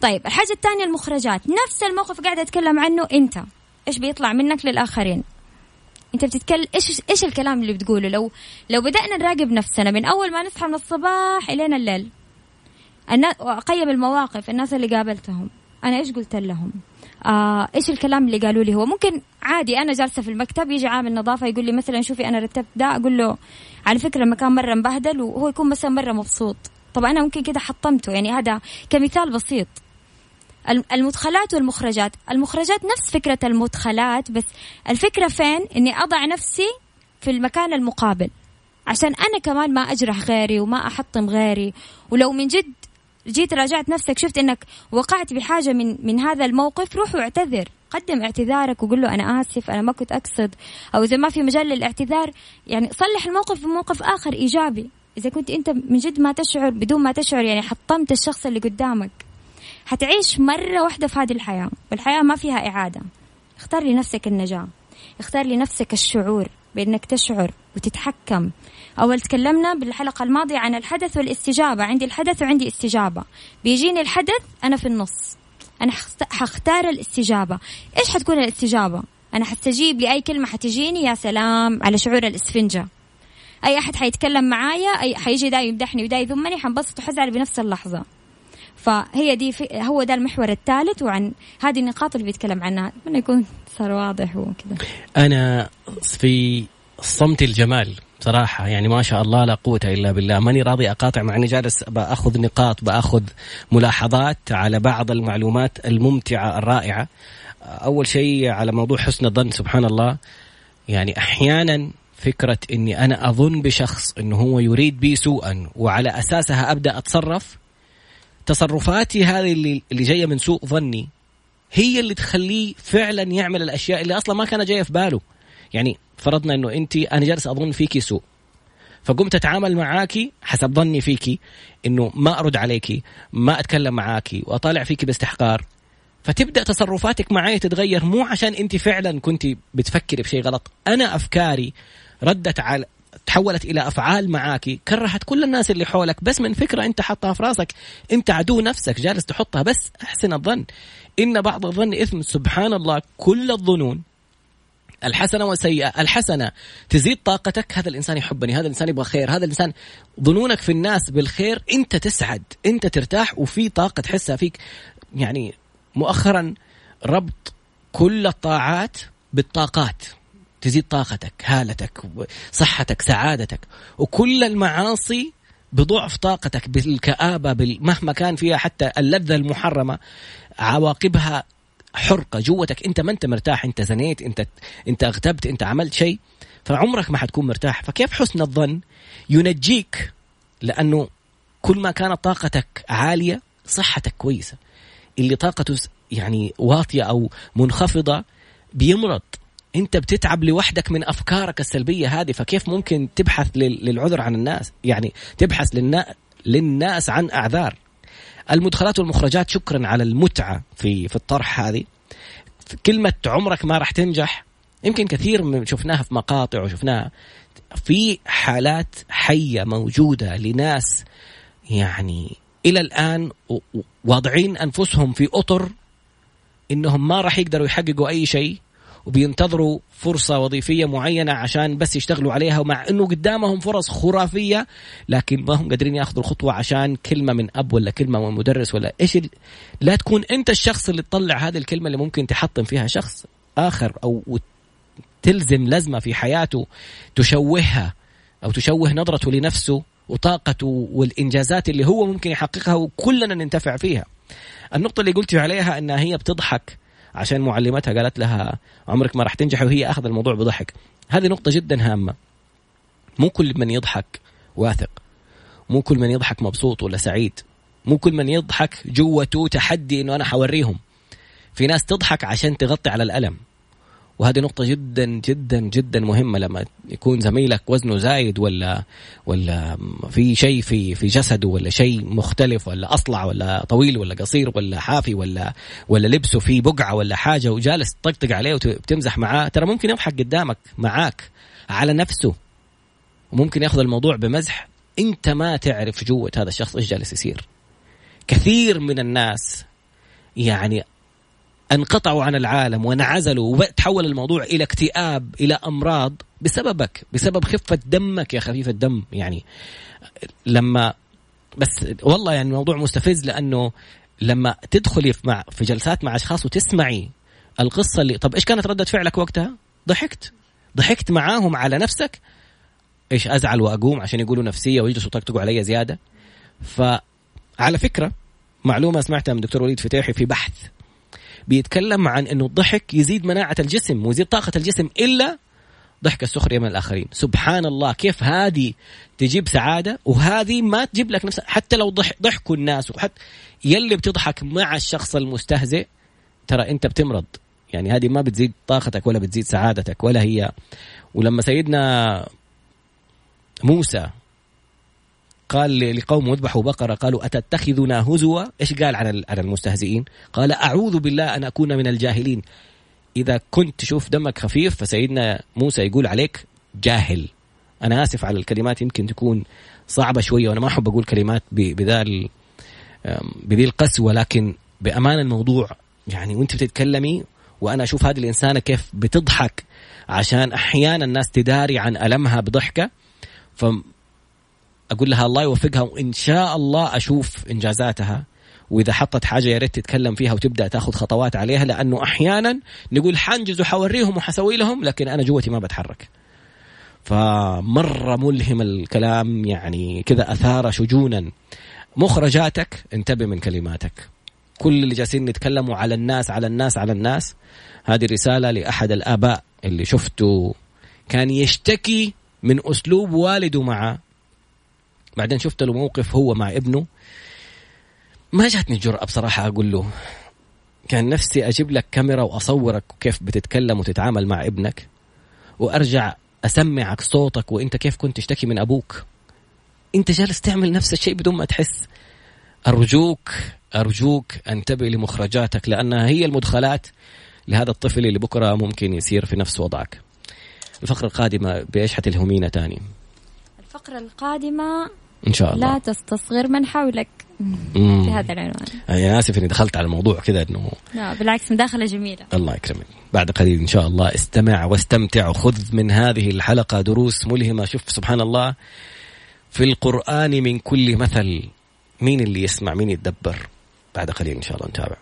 طيب الحاجة الثانية المخرجات، نفس الموقف قاعدة أتكلم عنه، أنت إيش بيطلع منك للآخرين، أنت بتتكلم إيش إيش الكلام اللي بتقوله. لو لو بدأنا نراقب نفسنا من أول ما نصحى من الصباح إلينا الليل، أنا أقيم المواقف، الناس اللي قابلتهم أنا إيش قلت لهم، آه إيش الكلام اللي قالوا لي. هو ممكن عادي أنا جالسة في المكتب يجي عامل نظافة يقول لي مثلا شوفي أنا رتبت ده، أقول له على فكرة المكان مرة مبهدل، وهو يكون مثلا مرة مبسوط. طب أنا ممكن كده حطمته، يعني هذا كمثال بسيط. المدخلات والمخرجات، المخرجات نفس فكرة المدخلات، بس الفكرة فين، إني أضع نفسي في المكان المقابل عشان أنا كمان ما أجرح غيري وما أحطم غيري. ولو من جد جيت راجعت نفسك شفت انك وقعت بحاجة من من هذا الموقف، روح واعتذر، قدم اعتذارك وقول له انا اسف انا ما كنت اقصد، او اذا ما في مجال للاعتذار يعني صلح الموقف بموقف اخر ايجابي. اذا كنت انت من جد ما تشعر، بدون ما تشعر يعني حطمت الشخص اللي قدامك. هتعيش مرة واحدة في هذه الحياة، والحياة ما فيها اعادة. اختار لنفسك النجاة، اختار لنفسك الشعور بانك تشعر وتتحكم. أول تكلمنا بالحلقة الماضية عن الحدث والاستجابة، عندي الحدث وعندي استجابة، بيجيني الحدث أنا في النص، أنا حختار الاستجابة. إيش حتكون الاستجابة؟ أنا حستجيب لأي كلمة حتجيني يا سلام على شعور الإسفنجة. أي أحد حيتكلم معايا أي حيجي دا يمدحني ودا يذمني حنبسط وحزعل بنفس اللحظة. فهي دي هو ده المحور الثالث وعن هذه النقاط اللي بيتكلم عنها. أتمنى يكون صار واضح وكذا. أنا في صمت الجمال صراحة يعني ما شاء الله لا قوة إلا بالله، ماني راضي أقاطع مع أني جالس بأخذ نقاط بأخذ ملاحظات على بعض المعلومات الممتعة الرائعة. أول شيء على موضوع حسن الظن، سبحان الله يعني أحيانا فكرة أني أنا أظن بشخص أنه هو يريد بي سوءا وعلى أساسها أبدأ أتصرف، تصرفاتي هذه اللي, اللي جاية من سوء ظني هي اللي تخليه فعلا يعمل الأشياء اللي أصلا ما كان جاية في باله. يعني فرضنا أنه أنت أنا جالس أظن فيكي سوء فقمت أتعامل معاكي حسب ظني فيكي أنه ما أرد عليكي ما أتكلم معاكي وأطالع فيكي باستحقار، فتبدأ تصرفاتك معايا تتغير مو عشان أنت فعلا كنت بتفكري بشيء غلط. أنا أفكاري ردت على تحولت إلى أفعال معاكي كرهت كل الناس اللي حولك بس من فكرة أنت حطها في راسك، أنت عدو نفسك جالس تحطها. بس أحسن الظن، إن بعض الظن إثم، سبحان الله كل الظنون الحسنة والسيئة. الحسنة تزيد طاقتك، هذا الإنسان يحبني، هذا الإنسان يبغى خير، هذا الإنسان. ظنونك في الناس بالخير أنت تسعد، أنت ترتاح وفي طاقة تحسها فيك. يعني مؤخرا ربط كل الطاعات بالطاقات، تزيد طاقتك، هالتك، صحتك، سعادتك، وكل المعاصي بضعف طاقتك، بالكآبة، مهما كان فيها حتى اللذة المحرمة عواقبها حرقة جوتك، انت ما انت مرتاح، انت زنيت، انت انت اغتبت، انت عملت شيء، فعمرك ما حتكون مرتاح. فكيف حسن الظن ينجيك؟ لانه كل ما كانت طاقتك عالية صحتك كويسة، اللي طاقته يعني واطية او منخفضة بيمرض، انت بتتعب لوحدك من افكارك السلبية هذه. فكيف ممكن تبحث للعذر عن الناس؟ يعني تبحث للناس عن اعذار. المدخلات والمخرجات، شكرا على المتعة في في الطرح. هذه كلمة عمرك ما راح تنجح يمكن كثير شفناها في مقاطع وشفناها في حالات حية موجودة لناس يعني إلى الآن واضعين أنفسهم في أطر إنهم ما راح يقدروا يحققوا أي شيء وبينتظروا فرصة وظيفية معينة عشان بس يشتغلوا عليها، ومع أنه قدامهم فرص خرافية لكن ما هم قادرين يأخذوا الخطوة عشان كلمة من أب ولا كلمة من مدرس ولا إيش. لا تكون أنت الشخص اللي تطلع هذه الكلمة اللي ممكن تحطم فيها شخص آخر أو تلزم لزمة في حياته تشوهها أو تشوه نظرته لنفسه وطاقته والإنجازات اللي هو ممكن يحققها وكلنا ننتفع فيها. النقطة اللي قلت عليها أنها هي بتضحك عشان معلمتها قالت لها عمرك ما راح تنجح وهي أخذ الموضوع بضحك، هذه نقطة جدا هامة. مو كل من يضحك واثق، مو كل من يضحك مبسوط ولا سعيد، مو كل من يضحك جوته تحدي إنه أنا حوريهم. في ناس تضحك عشان تغطي على الألم، وهذه نقطة جدا جدا جدا مهمة. لما يكون زميلك وزنه زايد ولا ولا في شيء في في جسده ولا شيء مختلف ولا أصلع ولا طويل ولا قصير ولا حافي ولا ولا لبسه في بقعة ولا حاجة وجالس تطقطق عليه وتمزح معاه، ترى ممكن يضحك قدامك معاك على نفسه وممكن يأخذ الموضوع بمزح. أنت ما تعرف جوة هذا الشخص إيش جالس يصير. كثير من الناس يعني انقطعوا عن العالم وانعزلوا وتحول الموضوع إلى اكتئاب إلى أمراض بسببك، بسبب خفة دمك يا خفيف الدم. يعني لما بس والله يعني الموضوع مستفز، لأنه لما تدخلي في, مع في جلسات مع أشخاص وتسمعي القصة اللي طب إيش كانت ردة فعلك وقتها؟ ضحكت ضحكت معاهم على نفسك؟ إيش أزعل وأقوم عشان يقولوا نفسية ويجلسوا تقطقوا علي زيادة؟ فعلى فكرة معلومة سمعتها من دكتور وليد فتيحي في بحث بيتكلم عن أنه الضحك يزيد مناعة الجسم ويزيد طاقة الجسم إلا ضحك السخرية من الآخرين. سبحان الله كيف هذه تجيب سعادة وهذه ما تجيب لك نفسها. حتى لو ضحكوا الناس وحتى يلي بتضحك مع الشخص المستهزئ ترى أنت بتمرض. يعني هذه ما بتزيد طاقتك ولا بتزيد سعادتك ولا هي. ولما سيدنا موسى قال لقوم وذبحوا بقرة قالوا أتتخذنا هزوا، إيش قال عن على المستهزئين؟ قال أعوذ بالله أن أكون من الجاهلين. إذا كنت تشوف دمك خفيف فسيدنا موسى يقول عليك جاهل. أنا آسف على الكلمات يمكن تكون صعبة شوية وأنا ما أحب أقول كلمات بذي القسوة، لكن بأمان الموضوع يعني وانت بتتكلمي وانا اشوف هذه الانسانه كيف بتضحك، عشان احيانا الناس تداري عن ألمها بضحكه. فاقول لها الله يوفقها وان شاء الله اشوف انجازاتها، واذا حطت حاجه يا ريت تتكلم فيها وتبدا تاخذ خطوات عليها، لانه احيانا نقول حنجز وحوريهم وحسوي لهم لكن انا جوتي ما بتحرك. فمره ملهم الكلام، يعني كذا اثار شجونا مخرجاتك، انتبه من كلماتك. كل اللي جالسين نتكلموا على الناس على الناس على الناس، هذه رسالة لأحد الآباء اللي شفته كان يشتكي من أسلوب والده معه، بعدين شفت له موقف هو مع ابنه، ما جاتني جرأة بصراحة أقول له كان نفسي أجيب لك كاميرا وأصورك كيف بتتكلم وتتعامل مع ابنك، وأرجع أسمعك صوتك وإنت كيف كنت تشتكي من أبوك، إنت جالس تعمل نفس الشيء بدون ما تحس. أرجوك أرجوك أنتبه لمخرجاتك، لأنها هي المدخلات لهذا الطفل اللي بكرة ممكن يصير في نفس وضعك. الفقرة القادمة بإيش حتلهمينا تاني؟ الفقرة القادمة إن شاء الله لا تستصغر من حولك، بهذا العنوان. أنا آسف إني دخلت على الموضوع كذا إنه لا، بالعكس مداخلة جميلة. الله يكرمك. بعد قليل إن شاء الله استمع واستمتع وخذ من هذه الحلقة دروس ملهمة. شوف سبحان الله في القرآن من كل مثل، مين اللي يسمع مين يتدبر. بعد قليل إن شاء الله نتابع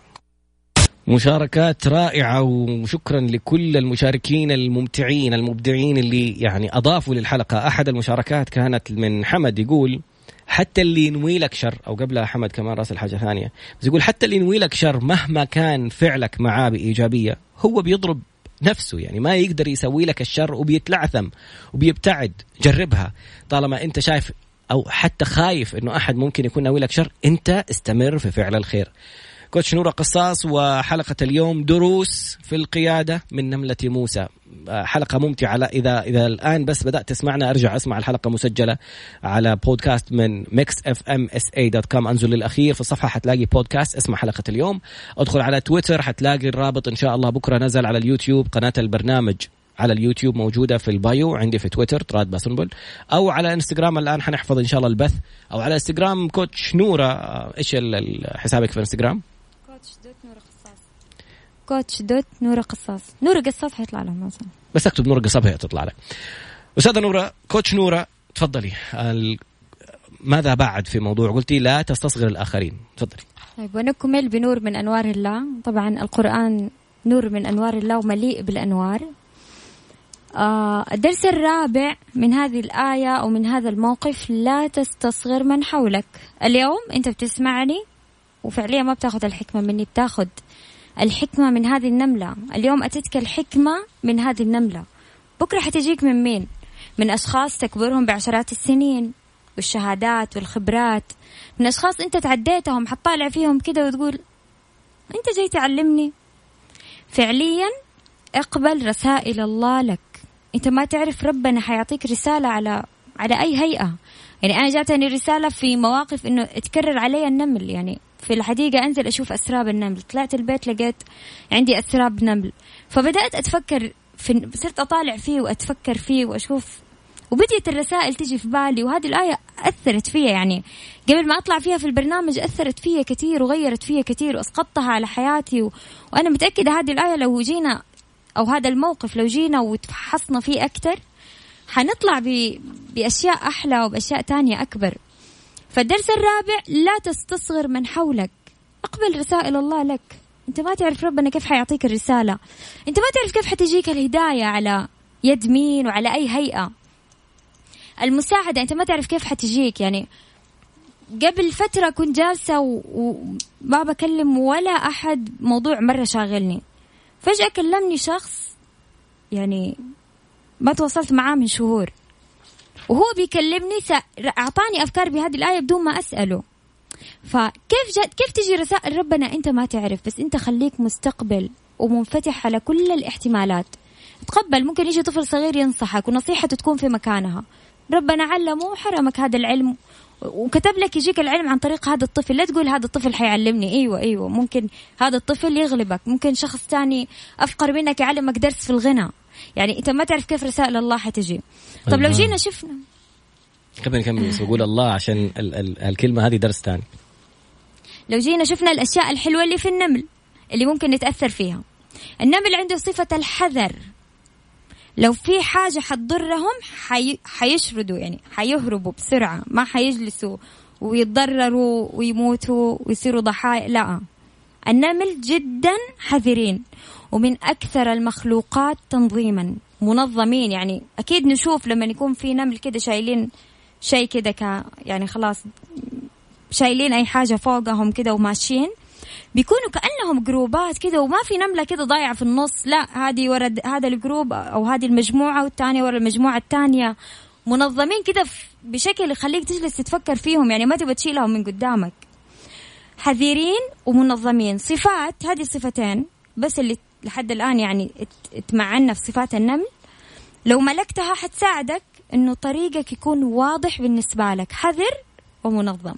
مشاركات رائعة، وشكرا لكل المشاركين الممتعين المبدعين اللي يعني أضافوا للحلقة. أحد المشاركات كانت من حمد، يقول حتى اللي ينوي لك شر، أو قبلها حمد كمان راسل حاجة ثانية، بس يقول حتى اللي ينوي لك شر مهما كان فعلك معاه بإيجابية هو بيضرب نفسه، يعني ما يقدر يسوي لك الشر وبيتلعثم وبيبتعد. جربها طالما أنت شايف أو حتى خايف أنه أحد ممكن يكون ناوي لك شر، أنت استمر في فعل الخير. كوتش نورة قصاص، وحلقة اليوم دروس في القيادة من نملة موسى، حلقة ممتعة. إذا إذا الآن بس بدأت تسمعنا، أرجع أسمع الحلقة مسجلة على بودكاست من ميكس إف إم إس إيه دوت كوم، أنزل للأخير في الصفحة حتلاقي بودكاست، اسمع حلقة اليوم. أدخل على تويتر حتلاقي الرابط إن شاء الله، بكرة نزل على اليوتيوب، قناة البرنامج على اليوتيوب موجودة في البايو عندي في تويتر تراد باسنبل، أو على إنستغرام الآن حنحفظ إن شاء الله البث، أو على إنستغرام كوتش نورة. إيش حسابك في إنستغرام؟ كوتش دوت نورة قصاص. كوتش دوت نورة قصاص، نورة قصاص حيطلع لهم مثلا، بس أكتب نورة قصاص هيطلع لك. أستاذة نورة، كوتش نورة تفضلي، ماذا بعد في موضوع قلتي لا تستصغر الآخرين؟ تفضلي. طيب، ونكمل بنور من أنوار الله. طبعا القرآن نور من أنوار الله ومليء بالأنوار. آه الدرس الرابع من هذه الآية أو من هذا الموقف، لا تستصغر من حولك. اليوم أنت بتسمعني وفعليا ما بتاخد الحكمة مني، بتاخد الحكمة من هذه النملة. اليوم أتتك الحكمة من هذه النملة، بكرة حتجيك من مين؟ من أشخاص تكبرهم بعشرات السنين والشهادات والخبرات، من أشخاص أنت تعديتهم، حتطالع فيهم كده وتقول أنت جاي تعلمني. فعليا اقبل رسائل الله لك. انت ما تعرف ربنا حيعطيك رسالة على على اي هيئة. يعني انا جاتني رسالة في مواقف انه اتكرر علي النمل، يعني في الحديقة انزل اشوف اسراب النمل، طلعت البيت لقيت عندي اسراب نمل، فبدأت اتفكر في، صرت اطالع فيه واتفكر فيه واشوف، وبدأت الرسائل تجي في بالي. وهذه الآية اثرت فيها، يعني قبل ما اطلع فيها في البرنامج اثرت فيها كثير وغيرت فيها كثير واسقطتها على حياتي، و... وانا متأكدة هذه الآية لو جينا أو هذا الموقف لو جينا وتفحصنا فيه أكتر حنطلع ب... بأشياء أحلى وبأشياء تانية أكبر. فالدرس الرابع، لا تستصغر من حولك، أقبل رسائل الله لك. أنت ما تعرف ربنا كيف حيعطيك الرسالة، أنت ما تعرف كيف حتجيك الهداية على يد مين وعلى أي هيئة. المساعدة أنت ما تعرف كيف حتجيك. يعني قبل فترة كنت جالسة وما بكلم ولا أحد، موضوع مرة شاغلني، فجأة كلمني شخص يعني ما تواصلت معاه من شهور، وهو بيكلمني سأ... أعطاني أفكار بهذه الآية بدون ما أسأله. فكيف جد... كيف تجي رسائل ربنا أنت ما تعرف، بس أنت خليك مستقبل ومنفتح على كل الاحتمالات. تقبل، ممكن يجي طفل صغير ينصحك ونصيحته تكون في مكانها، ربنا علمه وحرمك هذا العلم وكتب لك يجيك العلم عن طريق هذا الطفل. لا تقول هذا الطفل حيعلمني، ايوه ايوه ممكن هذا الطفل يغلبك، ممكن شخص تاني افقر منك يعلمك درس في الغنى. يعني انت ما تعرف كيف رسائل الله حتجي. طب الله. لو جينا شفنا قبل نكمل بس اقول الله عشان ال- ال- الكلمه هذه درس تاني. لو جينا شفنا الاشياء الحلوه اللي في النمل، اللي ممكن نتأثر فيها. النمل عنده صفة الحذر، لو في حاجة حتضرهم حي... حيشردوا يعني حيهربوا بسرعة، ما حيجلسوا ويتضرروا ويموتوا ويصيروا ضحايا. لا، النمل جدا حذرين ومن أكثر المخلوقات تنظيما، منظمين. يعني أكيد نشوف لما يكون في نمل كده شايلين شيء كده ك... يعني خلاص شايلين أي حاجة فوقهم كده وماشيين، بيكونوا كأنهم جروبات كده، وما في نملة كده ضايعة في النص، لا هذه ورا هذا الجروب أو هذه المجموعة والتانية ورا المجموعة التانية، منظمين كده بشكل يخليك تجلس تتفكر فيهم، يعني ما تبغى تشيلهم من قدامك. حذرين ومنظمين، صفات هذه الصفتين بس اللي لحد الآن يعني اتمعنا في صفات النمل. لو ملكتها حتساعدك إنه طريقك يكون واضح بالنسبة لك، حذر ومنظم،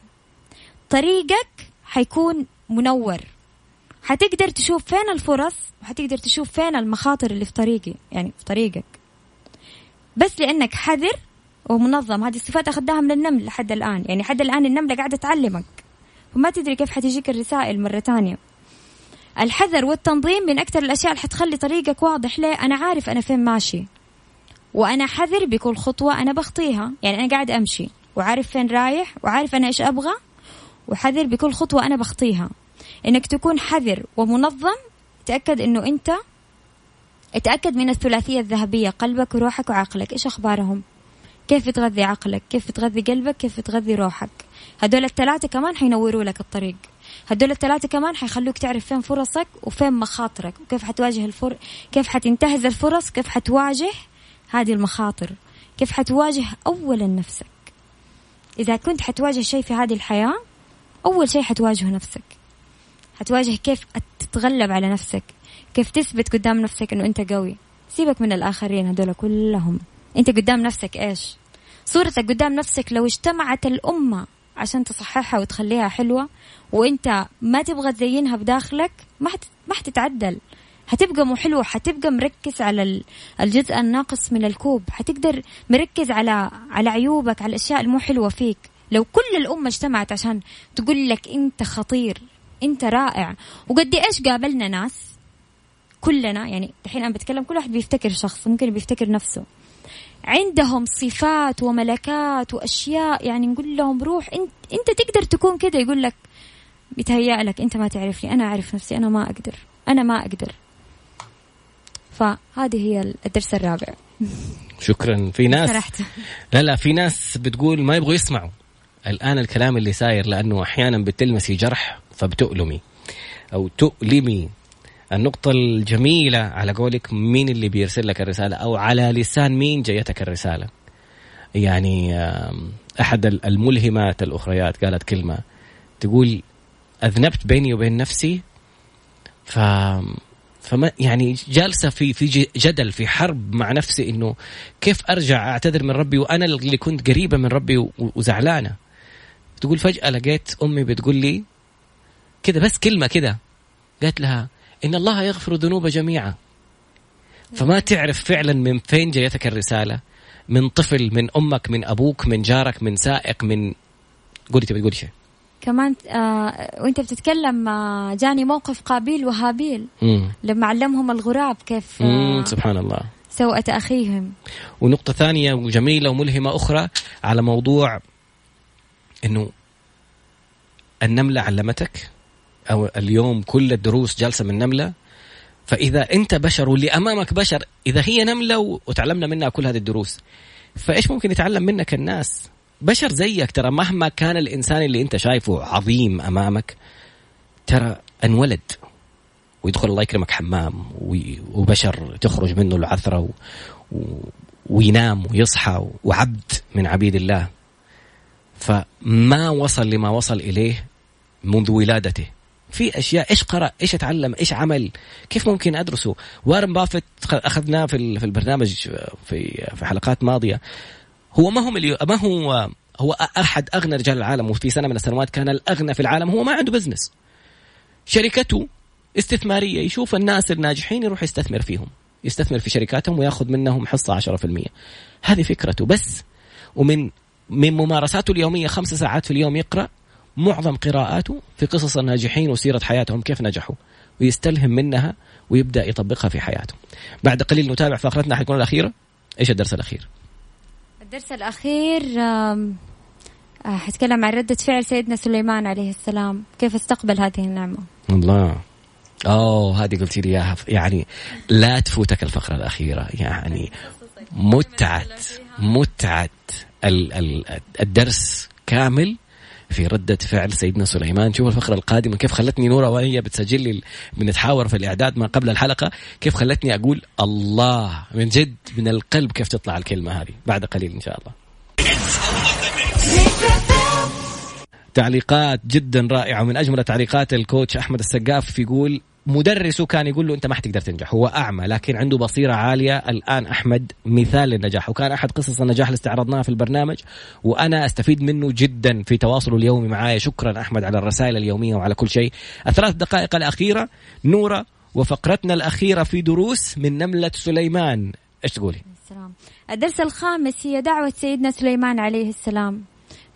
طريقك حيكون منور، حتقدر تشوف فين الفرص وحتقدر تشوف فين المخاطر اللي في طريقي يعني في طريقك، بس لأنك حذر ومنظم. هذه الصفات أخذناها من النمل لحد الآن، يعني لحد الآن النملة قاعدة تعلمك وما تدري كيف حتجيك الرسائل مرة تانية. الحذر والتنظيم من أكثر الأشياء اللي حتخلي طريقك واضح. ليه؟ أنا عارف أنا فين ماشي، وأنا حذر بكل خطوة أنا بخطيها، يعني أنا قاعد أمشي وعارف فين رايح وعارف أنا إيش أبغى، وحذر بكل خطوة أنا بخطيها. إنك تكون حذر ومنظم، تأكد إنه أنت اتأكد من الثلاثية الذهبية، قلبك وروحك وعقلك، إيش أخبارهم؟ كيف تغذي عقلك؟ كيف تغذي قلبك؟ كيف تغذي روحك؟ هدول الثلاثة كمان حينوروا لك الطريق، هدول الثلاثة كمان حيخلوك تعرف فين فرصك وفين مخاطرك، وكيف حتواجه الفر كيف حتنتهز الفرص، كيف حتواجه هذه المخاطر، كيف حتواجه أولا نفسك. إذا كنت حتواجه شيء في هذه الحياة، أول شيء حتواجه نفسك، حتواجه كيف تتغلب على نفسك، كيف تثبت قدام نفسك إنه أنت قوي. سيبك من الآخرين هدول كلهم، أنت قدام نفسك إيش صورتك قدام نفسك. لو اجتمعت الأمة عشان تصححها وتخليها حلوة وأنت ما تبغى تزينها بداخلك، ما حت... ما حتتعدل، هتبقى مو حلوة، هتبقى مركز على الجزء الناقص من الكوب، هتقدر مركز على على عيوبك، على الأشياء المو حلوة فيك. لو كل الأمة اجتمعت عشان تقول لك أنت خطير، أنت رائع، وقد إيش قابلنا ناس كلنا، يعني الحين أنا بتكلم كل واحد بيفتكر شخص، ممكن بيفتكر نفسه، عندهم صفات وملكات وأشياء، يعني نقول لهم روح أنت أنت تقدر تكون كده، يقول لك بيتهيأ لك أنت ما تعرفني، أنا أعرف نفسي، أنا ما أقدر، أنا ما أقدر. فهذه هي الدرس الرابع. شكرا. في ناس فرحت. لا لا في ناس بتقول ما يبغوا يسمعوا الآن الكلام اللي ساير، لأنه أحيانا بتلمسي جرح فبتؤلمي أو تؤلمي. النقطة الجميلة على قولك، مين اللي بيرسل لك الرسالة أو على لسان مين جايتك الرسالة. يعني أحد الملهمات الأخريات قالت كلمة تقول أذنبت بيني وبين نفسي، ف فما يعني جالسة في في جدل في حرب مع نفسي إنه كيف أرجع أعتذر من ربي وأنا اللي كنت قريبة من ربي وزعلانة. تقول فجأة لقيت أمي بتقول لي كده، بس كلمة كده، قالت لها إن الله يغفر ذنوب جميعا. فما تعرف فعلا من فين جايتك الرسالة، من طفل، من أمك، من أبوك، من جارك، من سائق، من قولي تبي تقولي شيء كمان. آه وانت بتتكلم آه جاني موقف قابيل وهابيل، مم. لما علمهم الغراب كيف آه سبحان الله سوءة أخيهم. ونقطة ثانية وجميلة وملهمة أخرى على موضوع إنه النملة علمتك، أو اليوم كل الدروس جالسة من نملة. فإذا أنت بشر واللي أمامك بشر، إذا هي نملة وتعلمنا منها كل هذه الدروس، فإيش ممكن يتعلم منك الناس؟ بشر زيك ترى، مهما كان الإنسان اللي أنت شايفه عظيم أمامك، ترى أنولد ويدخل الله يكرمك حمام وبشر تخرج منه العثرة وينام ويصحى وعبد من عبيد الله. فما وصل لما وصل إليه منذ ولادته في أشياء، إيش قرأ، إيش أتعلم، إيش عمل، كيف ممكن أدرسه. وارن بافت أخذناه في البرنامج في في حلقات ماضية، هو ما هو مليو... ما هو هو أحد أغنى رجال العالم، وفي سنة من السنوات كان الأغنى في العالم. هو ما عنده بزنس، شركته استثمارية، يشوف الناس الناجحين يروح يستثمر فيهم، يستثمر في شركاتهم ويأخذ منهم حصة عشرة بالمئة. هذه فكرته بس. ومن من ممارساته اليومية خمس ساعات في اليوم يقرأ، معظم قراءاته في قصص الناجحين وسيرة حياتهم كيف نجحوا، ويستلهم منها ويبدأ يطبقها في حياته. بعد قليل نتابع فقرتنا حيكون الأخيرة. إيش الدرس الأخير؟ الدرس الأخير حتكلم عن ردة فعل سيدنا سليمان عليه السلام، كيف استقبل هذه النعمة. الله، أوه هذه قلت لي إياها، يعني لا تفوتك الفقرة الأخيرة، يعني متعة متعة الدرس كامل في ردة فعل سيدنا سليمان. شوف الفقرة القادمة كيف خلتني نورة وهي بتسجل لي، بنتحاور في الإعداد ما قبل الحلقة، كيف خلتني أقول الله من جد من القلب، كيف تطلع الكلمة هذه بعد قليل إن شاء الله. تعليقات جدا رائعة، من أجمل تعليقات الكوتش أحمد السقاف يقول مدرسه كان يقول له أنت ما حتقدر تنجح، هو أعمى لكن عنده بصيرة عالية. الآن أحمد مثال للنجاح، وكان أحد قصص النجاح اللي استعرضناها في البرنامج، وأنا أستفيد منه جدا في تواصله اليومي معايا. شكرا أحمد على الرسائل اليومية وعلى كل شيء. الثلاث دقائق الأخيرة نورة وفقرتنا الأخيرة في دروس من نملة سليمان، إيش تقولي؟ السلام. الدرس الخامس هي دعوة سيدنا سليمان عليه السلام،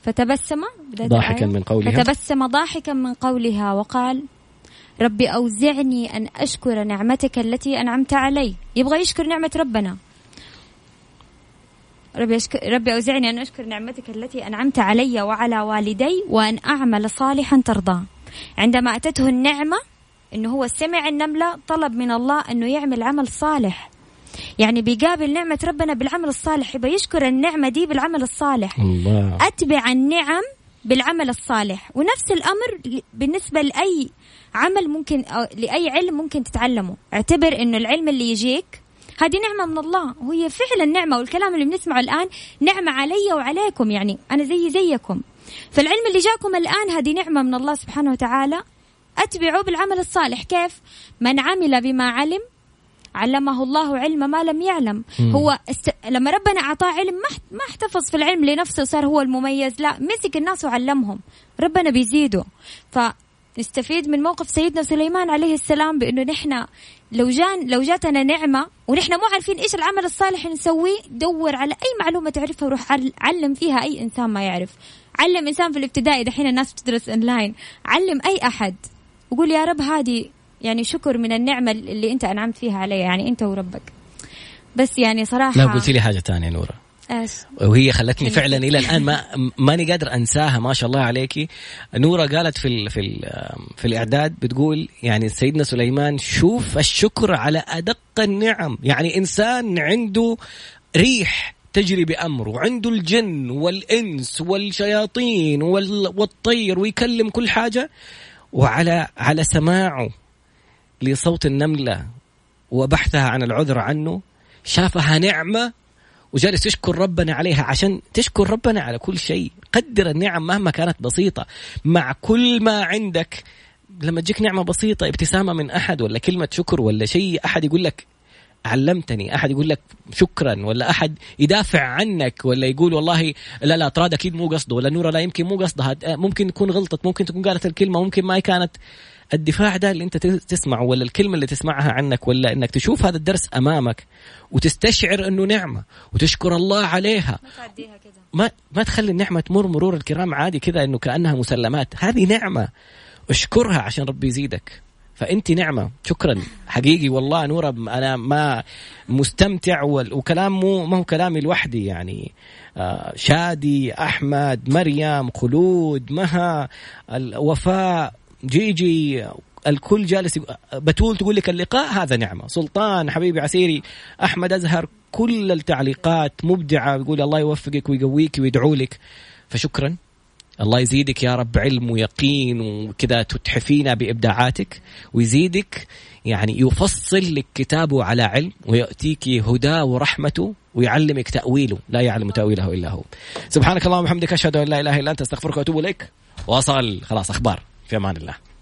فتبسم ضاحكا من قولها فتبسم ضاحكا من قولها وقال ربي أوزعني أن أشكر نعمتك التي أنعمت علي. يبغى يشكر نعمة ربنا. ربي, ربي أوزعني أن أشكر نعمتك التي أنعمت علي وعلى والدي وأن أعمل صالحا ترضاه. عندما أتته النعمة أنه هو سمع النملة، طلب من الله أنه يعمل عمل صالح، يعني بيقابل نعمة ربنا بالعمل الصالح، يبغى يشكر النعمة دي بالعمل الصالح. الله. أتبع النعم بالعمل الصالح. ونفس الأمر بالنسبة لأي عمل ممكن، لأي علم ممكن تتعلمه. اعتبر أنه العلم اللي يجيك هذه نعمة من الله، وهي فعلا نعمة، والكلام اللي بنسمعه الآن نعمة علي وعليكم، يعني أنا زي زيكم. فالعلم اللي جاكم الآن هذه نعمة من الله سبحانه وتعالى، أتبعوا بالعمل الصالح. كيف؟ من عمل بما علم علمه الله علم ما لم يعلم. مم. هو است... لما ربنا أعطاه علم ما احتفظ في العلم لنفسه وصار هو المميز، لا، مسك الناس وعلمهم، ربنا بيزيده. فنستفيد من موقف سيدنا سليمان عليه السلام بأنه نحن لو جان لو جاتنا نعمة ونحن مو عارفين إيش العمل الصالح نسويه، دور على أي معلومة تعرفها وروح علم فيها أي إنسان ما يعرف. علم إنسان في الابتدائي، دحين الناس بتدرس أونلاين، علم أي أحد وقول يا رب هذه يعني شكر من النعمة اللي أنت أنعمت فيها علي، يعني أنت وربك. بس يعني صراحة لا، قلت لي حاجة تانية نورة أش. وهي خلتني فعلا إلى الآن ما ماني قادر أنساها. ما شاء الله عليكي نورة. قالت في ال في ال في الإعداد بتقول يعني سيدنا سليمان شوف الشكر على أدق النعم، يعني إنسان عنده ريح تجري بأمره، وعنده الجن والإنس والشياطين والطير ويكلم كل حاجة، وعلى على سماعه لصوت النملة وبحثها عن العذر عنه شافها نعمة وجالس يشكر ربنا عليها. عشان تشكر ربنا على كل شيء قدر النعم مهما كانت بسيطة، مع كل ما عندك. لما تجيك نعمة بسيطة، ابتسامة من أحد ولا كلمة شكر ولا شيء، أحد يقول لك علمتني، أحد يقول لك شكرا، ولا أحد يدافع عنك ولا يقول والله لا لا تراد أكيد مو قصده، ولا نورة لا يمكن مو قصدها، ممكن تكون غلطت، ممكن تكون قالت الكلمة، ممكن ما كانت. الدفاع ده اللي انت تسمعه ولا الكلمة اللي تسمعها عنك، ولا انك تشوف هذا الدرس امامك وتستشعر انه نعمة وتشكر الله عليها، ما تعديها كده، ما ما تخلي النعمة تمر مرور الكرام عادي كده انه كأنها مسلمات. هذه نعمة اشكرها عشان ربي يزيدك. فانت نعمة. شكرا حقيقي والله نورة، انا ما مستمتع وكلامه ما هو كلامي لوحدي، يعني شادي، احمد، مريم، خلود، مها، الوفاء، جي جي، الكل جالس. بتول تقول لك اللقاء هذا نعمة، سلطان حبيبي عسيري، أحمد أزهر، كل التعليقات مبدعة، يقول الله يوفقك ويقويك ويدعو لك. فشكرا، الله يزيدك يا رب علم ويقين وكذا، تتحفينا بإبداعاتك ويزيدك، يعني يفصل لك كتابه على علم ويأتيك هدى ورحمته ويعلمك تأويله، لا يعلم تأويله إلا هو. سبحانك اللهم وبحمدك، أشهد أن لا إله إلا أنت، استغفرك وأتوب إليك. وصل خلاص أخبار، في أمان الله.